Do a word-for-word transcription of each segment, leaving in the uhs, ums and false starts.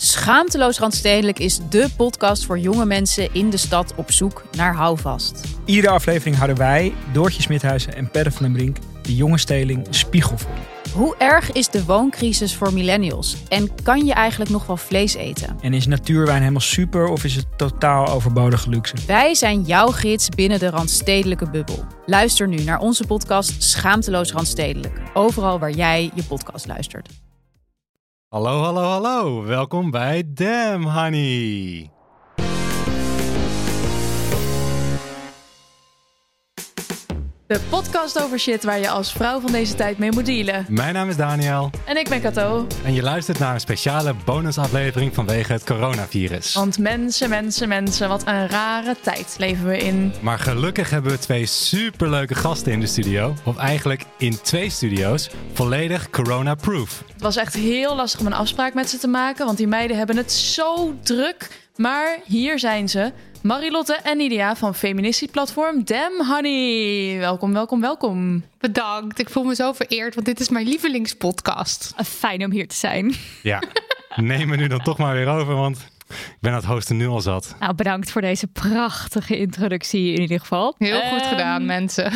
Schaamteloos Randstedelijk is dé podcast voor jonge mensen in de stad op zoek naar houvast. Iedere aflevering houden wij, Doortje Smithuizen en Perre van den Brink, de jonge stedeling spiegel voor. Hoe erg is de wooncrisis voor millennials? En kan je eigenlijk nog wel vlees eten? En is natuurwijn helemaal super of is het totaal overbodige luxe? Wij zijn jouw gids binnen de randstedelijke bubbel. Luister nu naar onze podcast Schaamteloos Randstedelijk. Overal waar jij je podcast luistert. Hallo, hallo, hallo. Welkom bij Dem Honey. De podcast over shit waar je als vrouw van deze tijd mee moet dealen. Mijn naam is Daniel. En ik ben Kato. En je luistert naar een speciale bonusaflevering vanwege het coronavirus. Want mensen, mensen, mensen, wat een rare tijd leven we in. Maar gelukkig hebben we twee superleuke gasten in de studio. Of eigenlijk in twee studio's. Volledig corona-proof. Het was echt heel lastig om een afspraak met ze te maken. Want die meiden hebben het zo druk. Maar hier zijn ze. Marilotte en Nidia van Feministieplatform Dem Honey. Welkom, welkom, welkom. Bedankt, ik voel me zo vereerd, want dit is mijn lievelingspodcast. Fijn om hier te zijn. Ja, neem me nu dan toch maar weer over, want ik ben dat hosten nu al zat. Nou, bedankt voor deze prachtige introductie in ieder geval. Heel goed um, gedaan, mensen.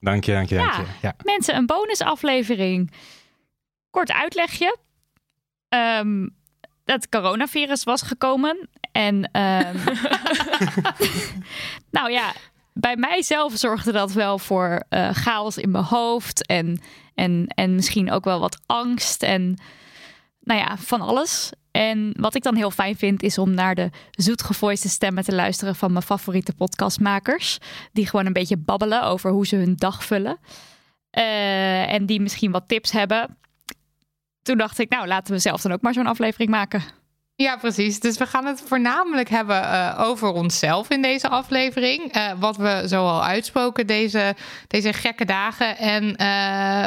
Dank je, dank je, dank je. Ja, ja. Mensen, een bonusaflevering. Kort uitlegje. Um, dat coronavirus was gekomen. En um, nou ja, bij mijzelf zorgde dat wel voor uh, chaos in mijn hoofd. En, en, en misschien ook wel wat angst. En nou ja, van alles. En wat ik dan heel fijn vind is om naar de zoetgevoiste stemmen te luisteren van mijn favoriete podcastmakers. Die gewoon een beetje babbelen over hoe ze hun dag vullen. Uh, en die misschien wat tips hebben. Toen dacht ik, nou laten we zelf dan ook maar zo'n aflevering maken. Ja, precies. Dus we gaan het voornamelijk hebben uh, over onszelf in deze aflevering. Uh, wat we zoal uitspoken deze, deze gekke dagen. En uh,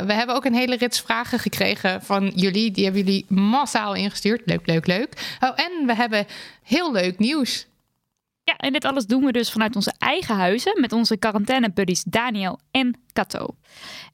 we hebben ook een hele rits vragen gekregen van jullie. Die hebben jullie massaal ingestuurd. Leuk, leuk, leuk. Oh, en we hebben heel leuk nieuws. Ja, en dit alles doen we dus vanuit onze eigen huizen met onze quarantaine-buddies Daniel en Kato.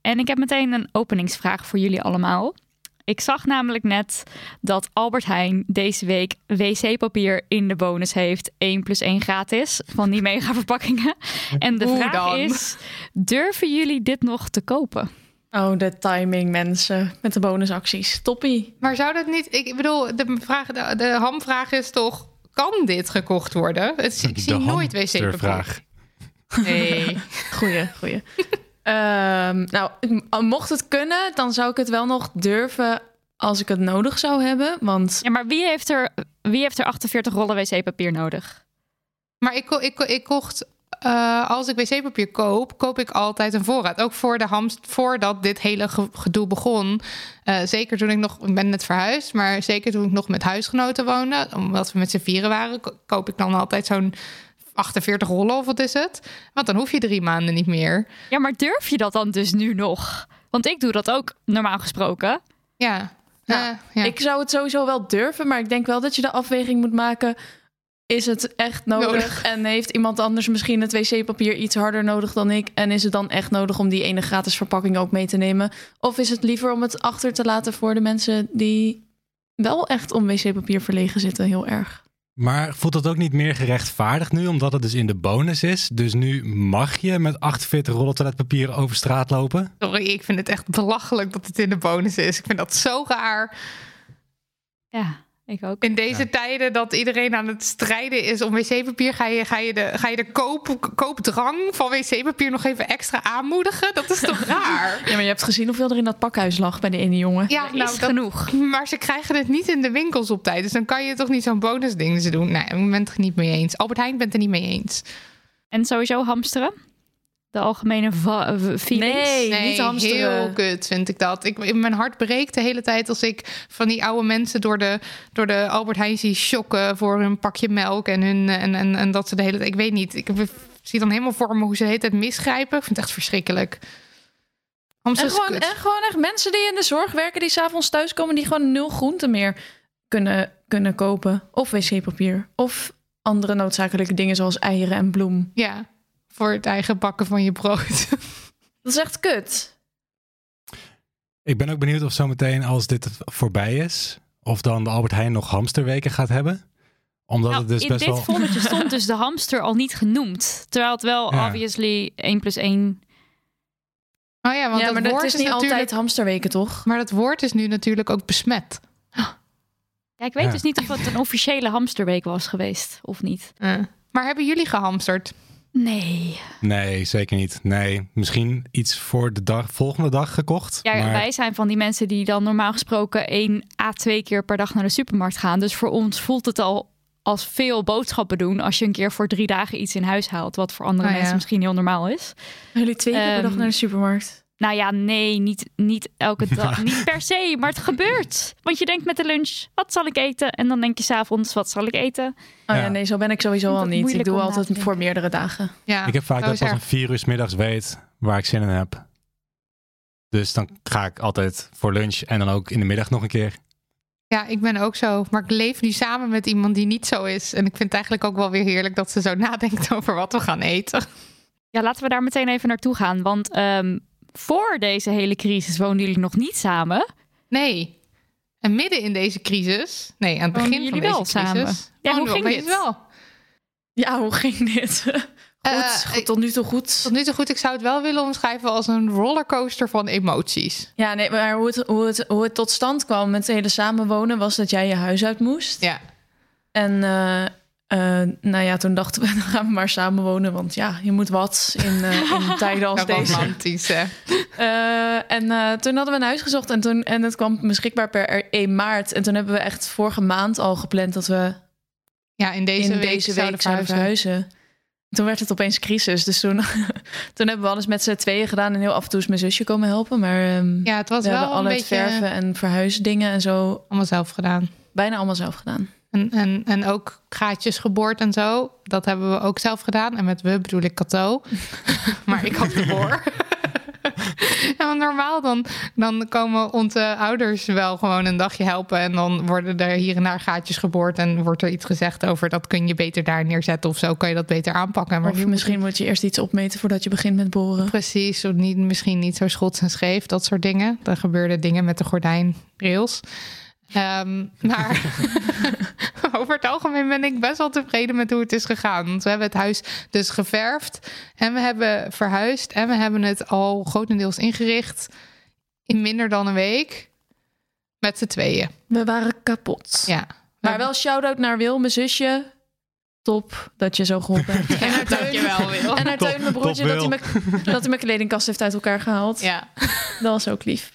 En ik heb meteen een openingsvraag voor jullie allemaal. Ik zag namelijk net dat Albert Heijn deze week wc-papier in de bonus heeft. één plus één gratis van die mega verpakkingen. En de Hoe vraag dan? is, durven jullie dit nog te kopen? Oh, de timing mensen met de bonusacties. Toppie. Maar zou dat niet... Ik bedoel, de, vraag, de, de hamvraag is toch, kan dit gekocht worden? Het, ik zie nooit wc-papier. Nee, goeie, goeie. Um, nou, mocht het kunnen, dan zou ik het wel nog durven als ik het nodig zou hebben. Want... Ja, maar wie heeft er, wie heeft er achtenveertig rollen wc-papier nodig? Maar ik, ik, ik kocht, uh, als ik wc-papier koop, koop ik altijd een voorraad. Ook voor de hamst, voordat dit hele gedoe begon. Uh, zeker toen ik nog, ik ben net verhuisd, maar zeker toen ik nog met huisgenoten woonde. Omdat we met z'n vieren waren, koop ik dan altijd zo'n... achtenveertig rollen of wat is het? Want dan hoef je drie maanden niet meer. Ja, maar durf je dat dan dus nu nog? Want ik doe dat ook normaal gesproken. Ja. Nou, uh, ja. Ik zou het sowieso wel durven, maar ik denk wel dat je de afweging moet maken. Is het echt nodig? nodig. En heeft iemand anders misschien het wc-papier iets harder nodig dan ik? En is het dan echt nodig om die ene gratis verpakking ook mee te nemen? Of is het liever om het achter te laten voor de mensen die wel echt om wc-papier verlegen zitten heel erg? Maar voelt dat ook niet meer gerechtvaardigd nu, omdat het dus in de bonus is? Dus nu mag je met achtenveertig rollen toiletpapier over straat lopen? Sorry, ik vind het echt belachelijk dat het in de bonus is. Ik vind dat zo raar. Ja, ik ook. In deze ja. tijden dat iedereen aan het strijden is om wc-papier... ga je, ga je de, ga je de koop, koopdrang van wc-papier nog even extra aanmoedigen? Dat is toch raar? Ja, maar je hebt gezien hoeveel er in dat pakhuis lag bij de ene jongen. Ja, dat nou, is dat, genoeg. Maar ze krijgen het niet in de winkels op tijd. Dus dan kan je toch niet zo'n bonusding doen. Nee, ik ben het er niet mee eens. Albert Heijn bent er niet mee eens. En sowieso hamsteren? De algemene va- feelings? Nee, nee, niet hamsteren. Heel kut vind ik dat. Ik, mijn hart breekt de hele tijd als ik van die oude mensen door de, door de Albert Heijn zie shocken voor hun pakje melk en, hun, en, en, en dat ze de hele tijd... Ik weet niet, ik zie dan helemaal voor me hoe ze de hele tijd misgrijpen. Ik vind het echt verschrikkelijk. Hamsteren en, gewoon, en gewoon echt mensen die in de zorg werken, die s'avonds thuiskomen, die gewoon nul groenten meer kunnen, kunnen kopen. Of wc-papier. Of andere noodzakelijke dingen zoals eieren en bloem. Ja. Voor het eigen bakken van je brood. Dat is echt kut. Ik ben ook benieuwd of zometeen als dit voorbij is... of dan de Albert Heijn nog hamsterweken gaat hebben. Omdat nou, het dus in best dit wel... foldertje stond dus de hamster al niet genoemd. Terwijl het wel, ja. obviously, één plus één... Oh ja, want ja, dat, maar woord dat is niet altijd hamsterweken, toch? Maar dat woord is nu natuurlijk ook besmet. Ja, ik weet ja. dus niet of het een officiële hamsterweek was geweest of niet. Uh. Maar hebben jullie gehamsterd? Nee. Nee, zeker niet. Nee, misschien iets voor de dag, volgende dag gekocht. Ja, maar... wij zijn van die mensen die dan normaal gesproken één à twee keer per dag naar de supermarkt gaan. Dus voor ons voelt het al als veel boodschappen doen als je een keer voor drie dagen iets in huis haalt. Wat voor andere ah, mensen ja. misschien heel normaal is. Jullie twee keer um, per dag naar de supermarkt? Nou ja, nee, niet, niet elke dag. Niet per se, maar het gebeurt. Want je denkt met de lunch, wat zal ik eten? En dan denk je 's avonds, wat zal ik eten? Oh ja, nee, zo ben ik sowieso al niet. Ik doe altijd voor meerdere dagen. Ja, ik heb vaak dat ik pas om vier uur 's middags weet waar ik zin in heb. Dus dan ga ik altijd voor lunch en dan ook in de middag nog een keer. Ja, ik ben ook zo. Maar ik leef nu samen met iemand die niet zo is. En ik vind het eigenlijk ook wel weer heerlijk dat ze zo nadenkt over wat we gaan eten. Ja, laten we daar meteen even naartoe gaan. Want... Um, voor deze hele crisis woonden jullie nog niet samen. Nee. En midden in deze crisis... Nee, aan het begin jullie van deze wel crisis... Samen. Ja, hoe ging dit? Wel. Ja, hoe ging dit? Goed, uh, goed, tot nu toe goed. Tot nu toe goed. Ik zou het wel willen omschrijven als een rollercoaster van emoties. Ja, nee, maar hoe het, hoe het, hoe het tot stand kwam met het hele samenwonen... was dat jij je huis uit moest. Ja. En... Uh, Uh, nou ja, toen dachten we, dan gaan we maar samenwonen. Want ja, je moet wat in, uh, in tijden als deze. Romantisch, hè? Uh, en uh, toen hadden we een huis gezocht. En, toen, en het kwam beschikbaar per één maart. En toen hebben we echt vorige maand al gepland dat we... Ja, in deze in week, deze week zouden, zouden verhuizen. verhuizen. Toen werd het opeens crisis. Dus toen, toen hebben we alles met z'n tweeën gedaan. En heel af en toe is mijn zusje komen helpen. Maar um, ja, het was we wel hebben een alle beetje... verven en verhuisdingen en zo. Allemaal zelf gedaan. Bijna allemaal zelf gedaan. En, en, en ook gaatjes geboord en zo. Dat hebben we ook zelf gedaan. En met we bedoel ik Kato. Maar ik had de boor. Ja, normaal dan, dan komen onze ouders wel gewoon een dagje helpen. En dan worden er hier en daar gaatjes geboord. En wordt er iets gezegd over dat kun je beter daar neerzetten. Of zo kan je dat beter aanpakken. Maar of nu misschien moet je eerst iets opmeten voordat je begint met boren. Precies, of niet, misschien niet zo schots en scheef. Dat soort dingen. Dan gebeurden dingen met de gordijnrails. Um, maar over het algemeen ben ik best wel tevreden met hoe het is gegaan. Want we hebben het huis dus geverfd en we hebben verhuisd en we hebben het al grotendeels ingericht in minder dan een week met z'n tweeën. We waren kapot. Ja. Maar wel shout-out naar Wil, mijn zusje. Top dat je zo geholpen hebt. En haar Teun, dankjewel, Wil. En haar Teun, mijn broertje, top, dat, hij me, dat hij mijn kledingkast heeft uit elkaar gehaald. Ja. Dat was ook lief.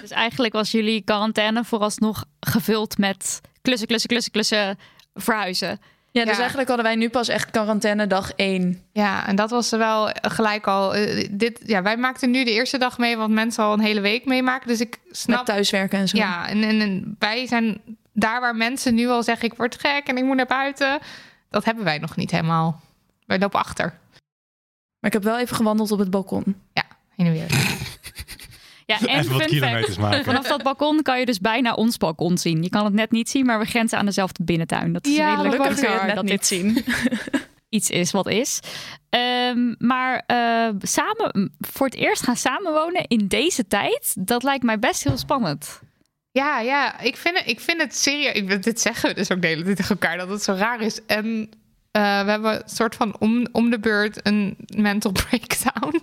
Dus eigenlijk was jullie quarantaine vooralsnog gevuld met klussen, klussen, klussen, klussen, verhuizen. Ja, dus ja. eigenlijk hadden wij nu pas echt quarantaine dag één. Ja, en dat was er wel gelijk al. Uh, dit, ja, wij maakten nu de eerste dag mee, want mensen al een hele week meemaken. Dus ik snap... Met thuiswerken en zo. Ja, en, en, en wij zijn daar waar mensen nu al zeggen, ik word gek en ik moet naar buiten... Dat hebben wij nog niet helemaal. Wij lopen achter. Maar ik heb wel even gewandeld op het balkon. Ja, heen en weer. Ja, en even wat kilometers maken. Vanaf dat balkon kan je dus bijna ons balkon zien. Je kan het net niet zien, maar we grenzen aan dezelfde binnentuin. Dat is ja, redelijk leuk dat je het net niet zien. Iets is wat is. Um, maar uh, samen voor het eerst gaan samenwonen in deze tijd... dat lijkt mij best heel spannend. Ja, ja, ik vind het, ik vind het serieus. Ik, dit zeggen we dus ook de hele tijd tegen elkaar, dat het zo raar is. En uh, we hebben een soort van om, om de beurt een mental breakdown.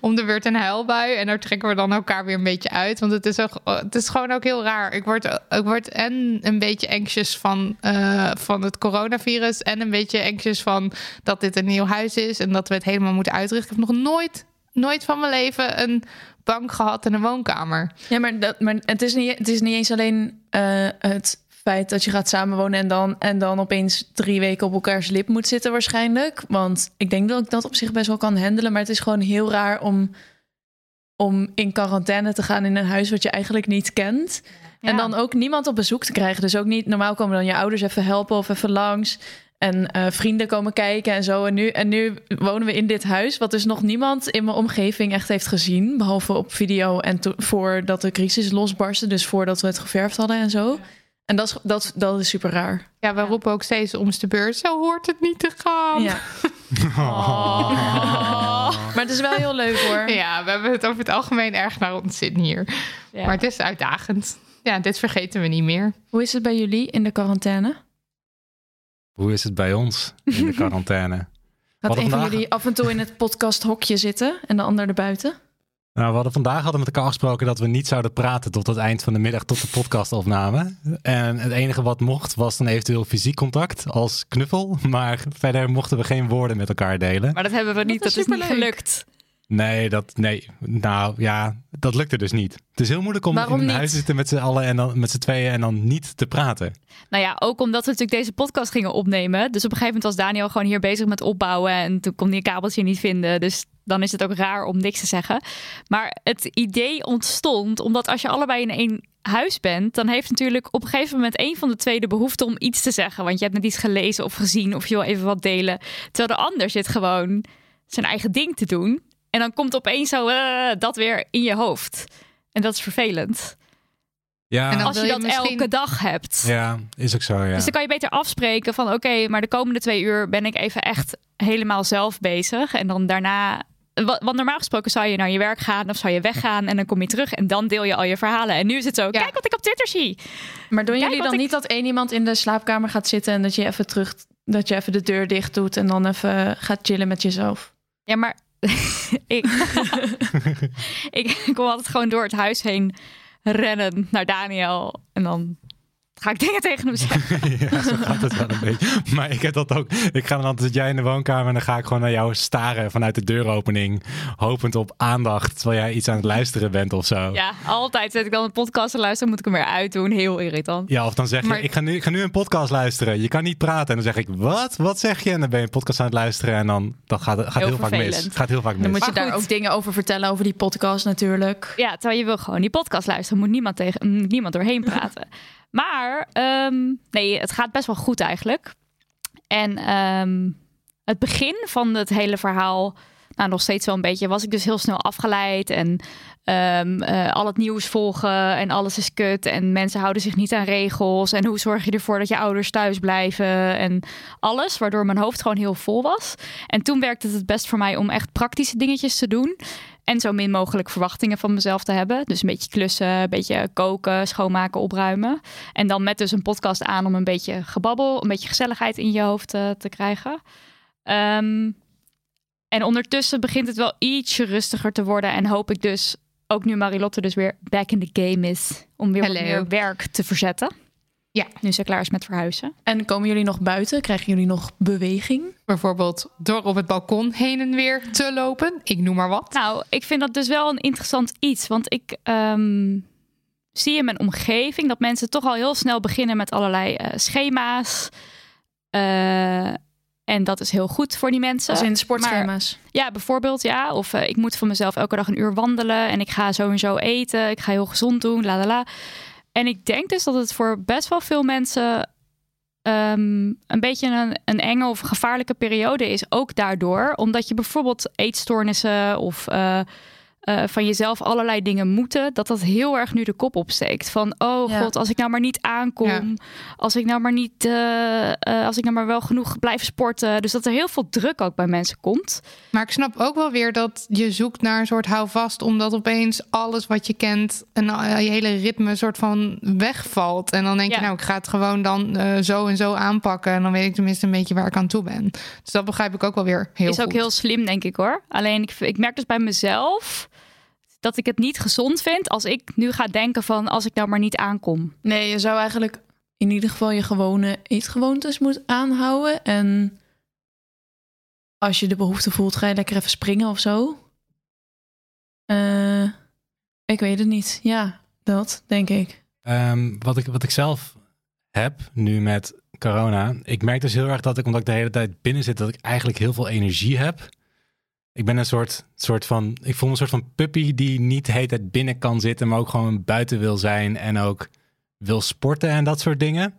Om de beurt een huilbui. En daar trekken we dan elkaar weer een beetje uit. Want het is, ook, het is gewoon ook heel raar. Ik word, ik word en een beetje anxious van, uh, van het coronavirus. En een beetje anxious van dat dit een nieuw huis is. En dat we het helemaal moeten uitrichten. Ik heb nog nooit, nooit van mijn leven een... bank gehad en een woonkamer. Ja, maar, dat, maar het, is niet, het is niet eens alleen uh, het feit dat je gaat samenwonen... en dan, en dan opeens drie weken op elkaars lip moet zitten waarschijnlijk. Want ik denk dat ik dat op zich best wel kan handelen... maar het is gewoon heel raar om, om in quarantaine te gaan... in een huis wat je eigenlijk niet kent. Ja. En dan ook niemand op bezoek te krijgen. Dus ook niet, normaal komen dan je ouders even helpen of even langs... En uh, vrienden komen kijken en zo. En nu, en nu wonen we in dit huis... wat dus nog niemand in mijn omgeving echt heeft gezien. Behalve op video en to- voordat de crisis losbarstte. Dus voordat we het geverfd hadden en zo. Ja. En dat is, dat, dat is super raar. Ja, we ja. roepen ook steeds om de beurt. Zo hoort het niet te gaan. Ja. Oh. Oh. Maar het is wel heel leuk hoor. Ja, we hebben het over het algemeen erg naar ons zin hier. Ja. Maar het is uitdagend. Ja, dit vergeten we niet meer. Hoe is het bij jullie in de quarantaine? Hoe is het bij ons in de quarantaine? Gaat een vandaag... van jullie af en toe in het podcasthokje zitten en de ander erbuiten? Nou, we hadden vandaag hadden met elkaar afgesproken dat we niet zouden praten tot het eind van de middag, tot de podcastopname. En het enige wat mocht was dan eventueel fysiek contact als knuffel. Maar verder mochten we geen woorden met elkaar delen. Maar dat hebben we niet, dat, dat is niet gelukt. Nee, dat, nee, nou ja, dat lukte dus niet. Het is heel moeilijk om Waarom in een niet? huis te zitten met z'n allen en dan met z'n tweeën en dan niet te praten. Nou ja, ook omdat we natuurlijk deze podcast gingen opnemen. Dus op een gegeven moment was Daniel gewoon hier bezig met opbouwen en toen kon hij een kabeltje niet vinden. Dus dan is het ook raar om niks te zeggen. Maar het idee ontstond omdat als je allebei in één huis bent, dan heeft natuurlijk op een gegeven moment één van de twee de behoefte om iets te zeggen. Want je hebt net iets gelezen of gezien of je wil even wat delen. Terwijl de ander zit gewoon zijn eigen ding te doen. En dan komt opeens zo uh, dat weer in je hoofd. En dat is vervelend. Ja. En als je, je dat misschien... elke dag hebt. Ja, is ook zo, ja. Dus dan kan je beter afspreken van oké, okay, maar de komende twee uur ben ik even echt helemaal zelf bezig. En dan daarna... Want normaal gesproken zou je naar je werk gaan of zou je weggaan en dan kom je terug en dan deel je al je verhalen. En nu is het zo, ja. Kijk wat ik op Twitter zie. Maar doen Kijk jullie dan ik... niet dat één iemand in de slaapkamer gaat zitten en dat je even terug, dat je even de deur dicht doet en dan even gaat chillen met jezelf? Ja, maar ik, ik kom altijd gewoon door het huis heen rennen naar Daniel en dan... ga ik dingen tegen hem zeggen. Ja, zo gaat het wel een beetje. Maar ik heb dat ook. Ik ga dan altijd zit jij in de woonkamer en dan ga ik gewoon naar jou staren vanuit de deuropening. Hopend op aandacht, terwijl jij iets aan het luisteren bent of zo. Ja, altijd zet ik dan een podcast te luisteren, moet ik hem weer uitdoen. Heel irritant. Ja, of dan zeg je, maar... ik, ga nu, ik ga nu een podcast luisteren. Je kan niet praten. En dan zeg ik, wat? Wat zeg je? En dan ben je een podcast aan het luisteren en dan dat gaat, gaat heel, heel vaak mis. Het gaat heel vaak mis. Dan moet je maar daar goed. ook dingen over vertellen, over die podcast natuurlijk. Ja, terwijl je wil gewoon die podcast luisteren. Moet niemand, tegen, niemand doorheen praten. Maar um, nee, het gaat best wel goed eigenlijk. En um, het begin van het hele verhaal, nou nog steeds wel een beetje, was ik dus heel snel afgeleid. En um, uh, al het nieuws volgen en alles is kut. En mensen houden zich niet aan regels. En hoe zorg je ervoor dat je ouders thuis blijven? En alles, waardoor mijn hoofd gewoon heel vol was. En toen werkte het best voor mij om echt praktische dingetjes te doen. En zo min mogelijk verwachtingen van mezelf te hebben. Dus een beetje klussen, een beetje koken, schoonmaken, opruimen. En dan met dus een podcast aan om een beetje gebabbel, een beetje gezelligheid in je hoofd te, te krijgen. Um, en ondertussen begint het wel ietsje rustiger te worden. En hoop ik dus, ook nu Marilotte dus weer back in the game is, om weer Hello. meer werk te verzetten. Ja, nu ze klaar is met verhuizen. En komen jullie nog buiten? Krijgen jullie nog beweging? Bijvoorbeeld door op het balkon heen en weer te lopen. Ik noem maar wat. Nou, ik vind dat dus wel een interessant iets. Want ik um, zie in mijn omgeving dat mensen toch al heel snel beginnen met allerlei uh, schema's. Uh, en dat is heel goed voor die mensen. Als in sportschema's. Maar, ja, bijvoorbeeld ja. Of uh, ik moet van mezelf elke dag een uur wandelen. En ik ga zo en zo eten. Ik ga heel gezond doen. La la la. En ik denk dus dat het voor best wel veel mensen um, een beetje een, een enge of gevaarlijke periode is. Ook daardoor, omdat je bijvoorbeeld eetstoornissen of uh, uh, van jezelf allerlei dingen moeten. Dat dat heel erg nu de kop opsteekt. Van, oh ja. god, als ik nou maar niet aankom. Ja. Als ik nou maar niet, uh, uh, als ik nou maar wel genoeg blijf sporten. Dus dat er heel veel druk ook bij mensen komt. Maar ik snap ook wel weer dat je zoekt naar een soort houvast, omdat opeens alles wat je kent en je hele ritme soort van wegvalt. En dan denk ja. je, nou, ik ga het gewoon dan uh, zo en zo aanpakken. En dan weet ik tenminste een beetje waar ik aan toe ben. Dus dat begrijp ik ook wel weer heel Is goed. Is ook heel slim, denk ik hoor. Alleen ik, ik merk dus bij mezelf dat ik het niet gezond vind als ik nu ga denken van als ik nou maar niet aankom. Nee, je zou eigenlijk in ieder geval je gewone eetgewoontes moeten aanhouden en als je de behoefte voelt, ga je lekker even springen of zo. Uh, ik weet het niet. Ja, dat denk ik. Um, wat ik. Wat ik zelf heb nu met corona. Ik merk dus heel erg dat ik, omdat ik de hele tijd binnen zit, dat ik eigenlijk heel veel energie heb. Ik ben een soort, soort van. Ik voel me een soort van puppy die niet de hele tijd binnen kan zitten, maar ook gewoon buiten wil zijn en ook wil sporten en dat soort dingen.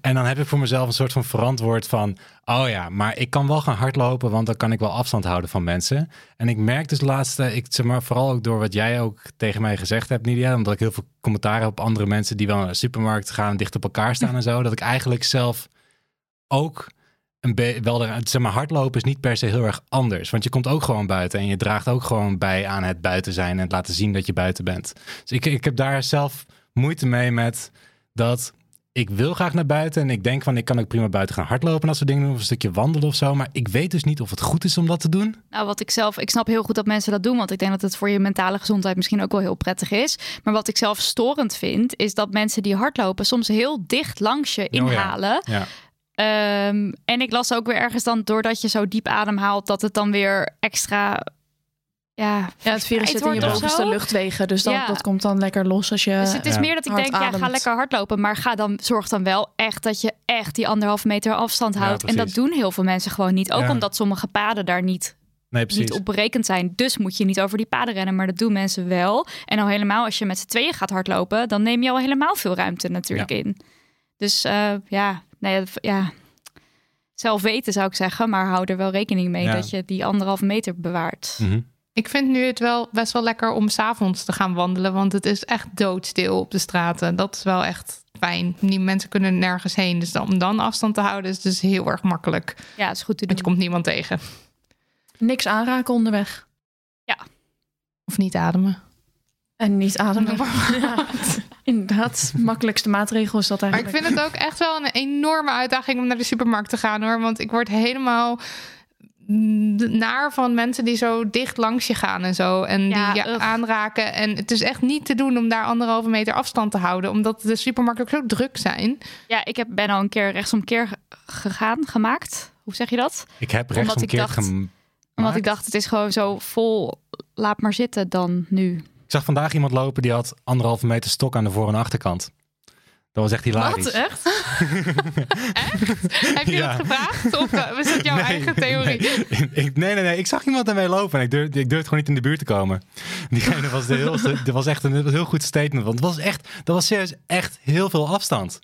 En dan heb ik voor mezelf een soort van verantwoord van, oh ja, maar ik kan wel gaan hardlopen, want dan kan ik wel afstand houden van mensen. En ik merk dus laatste, ik zeg maar vooral ook door wat jij ook tegen mij gezegd hebt, Nidia, omdat ik heel veel commentaar heb op andere mensen die wel naar de supermarkt gaan, dicht op elkaar staan en zo, dat ik eigenlijk zelf ook een be- wel eraan, zeg maar, hardlopen is niet per se heel erg anders. Want je komt ook gewoon buiten en je draagt ook gewoon bij aan het buiten zijn en het laten zien dat je buiten bent. Dus ik, ik heb daar zelf moeite mee met dat ik wil graag naar buiten en ik denk van ik kan ook prima buiten gaan hardlopen en dat soort dingen doen of een stukje wandelen of zo. Maar ik weet dus niet of het goed is om dat te doen. Nou, wat ik zelf, ik snap heel goed dat mensen dat doen, want ik denk dat het voor je mentale gezondheid misschien ook wel heel prettig is. Maar wat ik zelf storend vind, is dat mensen die hardlopen soms heel dicht langs je inhalen. Oh ja. Ja. Um, en ik las ook weer ergens dan doordat je zo diep ademhaalt dat het dan weer extra... Ja, ja, het virus zit in je bovenste luchtwegen. Dus dan, ja. dat komt dan lekker los als je. Dus het is ja. meer dat ik denk, ja, ga lekker hardlopen. Maar ga dan, zorg dan wel echt dat je echt die anderhalf meter afstand houdt. Ja, en dat doen heel veel mensen gewoon niet. Ook ja. omdat sommige paden daar niet, nee, niet op berekend zijn. Dus moet je niet over die paden rennen. Maar dat doen mensen wel. En al helemaal als je met z'n tweeën gaat hardlopen, dan neem je al helemaal veel ruimte natuurlijk ja. in. Dus uh, ja, nee, ja. zelf weten zou ik zeggen. Maar hou er wel rekening mee ja. dat je die anderhalf meter bewaart. Mm-hmm. Ik vind nu het wel best wel lekker om 's avonds te gaan wandelen. Want het is echt doodstil op de straten. Dat is wel echt fijn. Die mensen kunnen nergens heen. Dus dan, om dan afstand te houden is dus heel erg makkelijk. Ja, is goed te doen. Want je komt niemand tegen. Niks aanraken onderweg. Ja. Of niet ademen. En niet ademen. Ja, inderdaad, makkelijkste maatregel is dat eigenlijk. Maar ik vind het ook echt wel een enorme uitdaging om naar de supermarkt te gaan hoor. Want ik word helemaal... naar van mensen die zo dicht langs je gaan en zo. En ja, die je ugh. aanraken. En het is echt niet te doen om daar anderhalve meter afstand te houden. Omdat de supermarkten ook zo druk zijn. Ja, ik heb, ben al een keer rechtsomkeer gegaan, gemaakt. Hoe zeg je dat? Ik heb rechtsomkeer omdat ik dacht, gemaakt. Omdat ik dacht, het is gewoon zo vol. Laat maar zitten dan nu. Ik zag vandaag iemand lopen die had anderhalve meter stok aan de voor- en achterkant. Dat was echt hilarisch. Wat? Echt? Echt? Heb je ja. dat gevraagd? Of was dat jouw nee, eigen theorie? Nee. Ik, nee, nee, nee. Ik zag iemand daarmee lopen en ik durfde, ik durfde gewoon niet in de buurt te komen. Diegene was, de heel, dat was echt een, een heel goed statement. Want het was echt, dat was serieus echt heel veel afstand.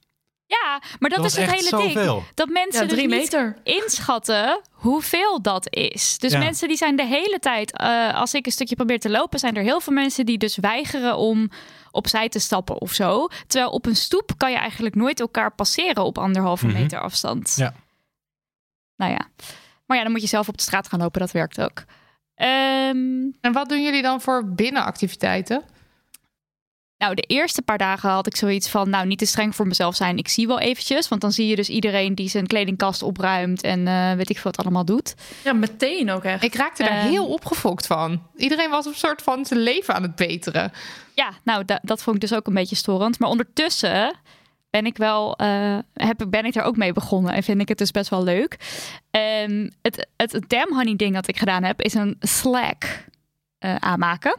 Ja, maar dat, dat is het hele zoveel. ding. Dat mensen ja, drie dus meter. niet inschatten hoeveel dat is. Dus ja. mensen die zijn de hele tijd... Uh, als ik een stukje probeer te lopen, zijn er heel veel mensen die dus weigeren om... opzij te stappen of zo. Terwijl op een stoep kan je eigenlijk nooit elkaar passeren op anderhalve mm-hmm. meter afstand. Ja. Nou ja. Maar ja, dan moet je zelf op de straat gaan lopen. Dat werkt ook. Um... En wat doen jullie dan voor binnenactiviteiten? Nou, de eerste paar dagen had ik zoiets van... nou, niet te streng voor mezelf zijn. Ik zie wel eventjes. Want dan zie je dus iedereen die zijn kledingkast opruimt... en uh, weet ik veel wat allemaal doet. Ja, meteen ook echt. Ik raakte daar um... heel opgefokt van. Iedereen was een soort van zijn leven aan het beteren. Ja, nou, da- dat vond ik dus ook een beetje storend. Maar ondertussen ben ik wel... Uh, heb, ben ik er ook mee begonnen. En vind ik het dus best wel leuk. Um, het, het Damn Honey ding dat ik gedaan heb... is een Slack uh, aanmaken.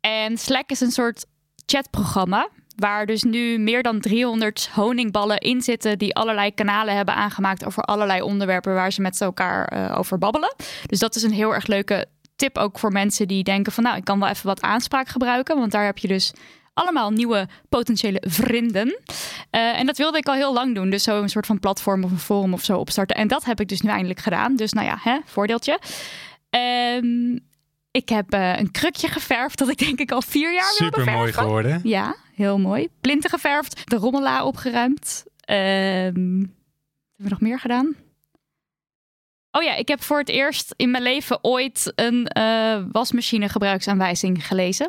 En Slack is een soort... chatprogramma, waar dus nu meer dan driehonderd honingballen in zitten... die allerlei kanalen hebben aangemaakt over allerlei onderwerpen... waar ze met elkaar uh, over babbelen. Dus dat is een heel erg leuke tip ook voor mensen die denken van... nou, ik kan wel even wat aanspraak gebruiken. Want daar heb je dus allemaal nieuwe potentiële vrienden. Uh, en dat wilde ik al heel lang doen. Dus zo een soort van platform of een forum of zo opstarten. En dat heb ik dus nu eindelijk gedaan. Dus nou ja, hè, voordeeltje. Ehm... Um, Ik heb uh, een krukje geverfd dat ik denk ik al vier jaar wilde verven. Super mooi geworden. Ja, heel mooi. Plinten geverfd, de rommela opgeruimd. Um, hebben we nog meer gedaan? Oh ja, ik heb voor het eerst in mijn leven ooit een uh, wasmachine gebruiksaanwijzing gelezen.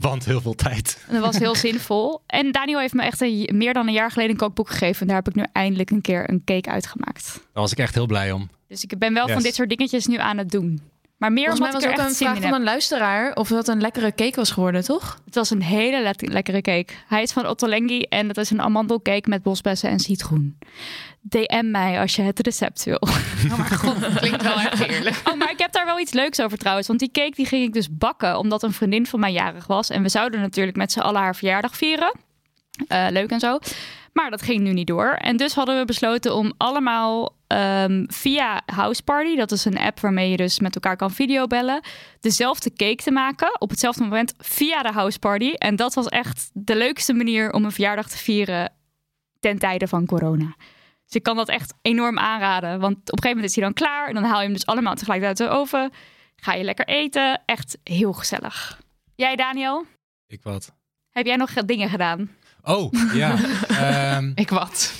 Want heel veel tijd. Dat was heel zinvol. En Daniel heeft me echt een, meer dan een jaar geleden een kookboek gegeven. En daar heb ik nu eindelijk een keer een cake uitgemaakt. Daar was ik echt heel blij om. Dus ik ben wel yes. van dit soort dingetjes nu aan het doen. Maar meer omdat was ik er ook echt een vraag van heb. Een luisteraar of dat een lekkere cake was geworden, toch? Het was een hele le- lekkere cake. Hij is van Ottolenghi en dat is een amandelcake met bosbessen en citroen. D M mij als je het recept wil. Oh maar god, dat klinkt wel echt heerlijk. Oh, maar ik heb daar wel iets leuks over trouwens. Want die cake die ging ik dus bakken omdat een vriendin van mij jarig was. En we zouden natuurlijk met z'n allen haar verjaardag vieren. Uh, leuk en zo. Maar dat ging nu niet door. En dus hadden we besloten om allemaal... Um, via Houseparty, dat is een app waarmee je dus met elkaar kan videobellen, dezelfde cake te maken op hetzelfde moment via de Houseparty. En dat was echt de leukste manier om een verjaardag te vieren ten tijde van corona. Dus ik kan dat echt enorm aanraden, want op een gegeven moment is hij dan klaar en dan haal je hem dus allemaal tegelijk uit de oven. Ga je lekker eten. Echt heel gezellig. Jij, Daniel? Ik wat? Heb jij nog dingen gedaan? Oh, ja. um... Ik wat?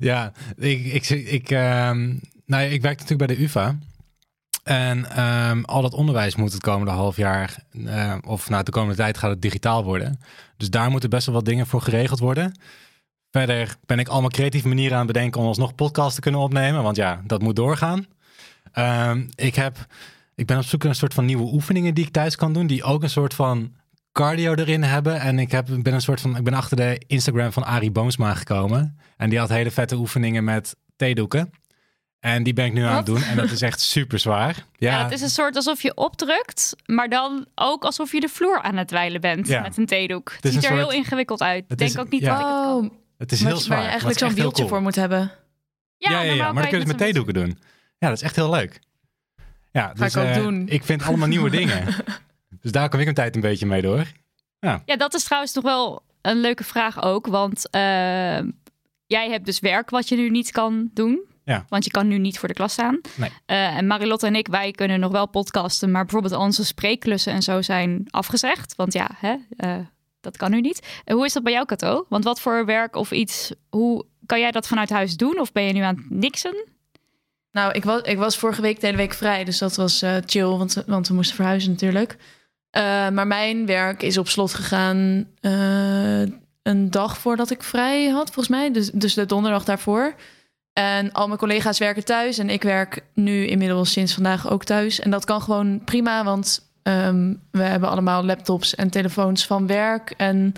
Ja, ik, ik, ik, um, nou, ik werk natuurlijk bij de UvA. En um, al dat onderwijs moet het komende half jaar, uh, of nou, de komende tijd gaat het digitaal worden. Dus daar moeten best wel wat dingen voor geregeld worden. Verder ben ik allemaal creatieve manieren aan het bedenken om alsnog podcasts te kunnen opnemen. Want ja, dat moet doorgaan. Um, ik, heb, ik ben op zoek naar een soort van nieuwe oefeningen die ik thuis kan doen. Die ook een soort van cardio erin hebben. En ik, heb, ben een soort van, ik ben achter de Instagram van Ari Boomsma gekomen. En die had hele vette oefeningen met theedoeken. En die ben ik nu Wat? aan het doen. En dat is echt super zwaar. Ja. Ja, het is een soort alsof je opdrukt, maar dan ook alsof je de vloer aan het dweilen bent ja. met een theedoek. Het, het ziet er soort... heel ingewikkeld uit. Ik denk is, ook niet ja. dat ik het kan. Het is maar, heel zwaar. Waar je eigenlijk zo'n wieltje cool. voor moet hebben. Ja, ja, ja, ja. maar dan kun je het met theedoeken doen. Ja, dat is echt heel leuk. Ja, dus, Ga ik ook uh, doen. Ik vind allemaal nieuwe dingen. Dus daar kom ik mijn tijd een beetje mee door. Ja. ja, dat is trouwens nog wel een leuke vraag ook. Want uh, jij hebt dus werk wat je nu niet kan doen. Ja. Want je kan nu niet voor de klas staan. Nee. Uh, en Marilotte en ik, wij kunnen nog wel podcasten. Maar bijvoorbeeld onze spreekklussen en zo zijn afgezegd. Want ja, hè, uh, dat kan nu niet. En hoe is dat bij jou, Kato? Want wat voor werk of iets, hoe kan jij dat vanuit huis doen? Of ben je nu aan het niksen? Nou, ik was, ik was vorige week de hele week vrij. Dus dat was uh, chill, want, want we moesten verhuizen natuurlijk. Uh, maar mijn werk is op slot gegaan uh, een dag voordat ik vrij had, volgens mij. Dus, dus de donderdag daarvoor. En al mijn collega's werken thuis en ik werk nu inmiddels sinds vandaag ook thuis. En dat kan gewoon prima, want um, we hebben allemaal laptops en telefoons van werk. En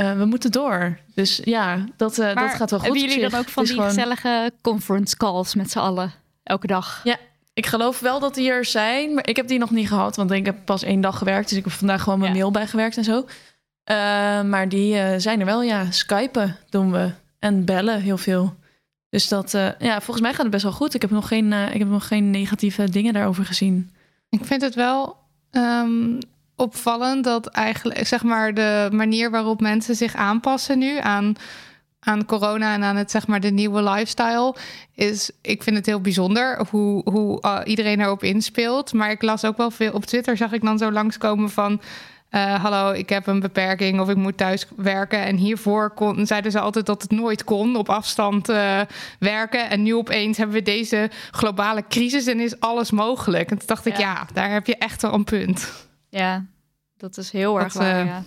uh, we moeten door. Dus ja, dat, uh, dat gaat wel goed. Hebben jullie dan ook van dus die gewoon gezellige conference calls met z'n allen elke dag? Ja, ik geloof wel dat die er zijn, maar ik heb die nog niet gehad. Want ik heb pas één dag gewerkt, dus ik heb vandaag gewoon mijn ja. mail bijgewerkt en zo. Uh, maar die uh, zijn er wel, ja. Skypen doen we en bellen heel veel. Dus dat, uh, ja, volgens mij gaat het best wel goed. Ik heb nog geen, uh, ik heb nog geen negatieve dingen daarover gezien. Ik vind het wel um, opvallend dat eigenlijk, zeg maar, de manier waarop mensen zich aanpassen nu aan, aan corona en aan het, zeg maar, de nieuwe lifestyle is. Ik vind het heel bijzonder hoe, hoe uh, iedereen erop inspeelt. Maar ik las ook wel veel op Twitter, zag ik dan zo langskomen van Uh, hallo, ik heb een beperking of ik moet thuis werken. En hiervoor kon, zeiden ze altijd dat het nooit kon op afstand uh, werken. En nu opeens hebben we deze globale crisis en is alles mogelijk. En toen dacht ja. ik, ja, daar heb je echt wel een punt. Ja, dat is heel dat, erg waar, uh, ja.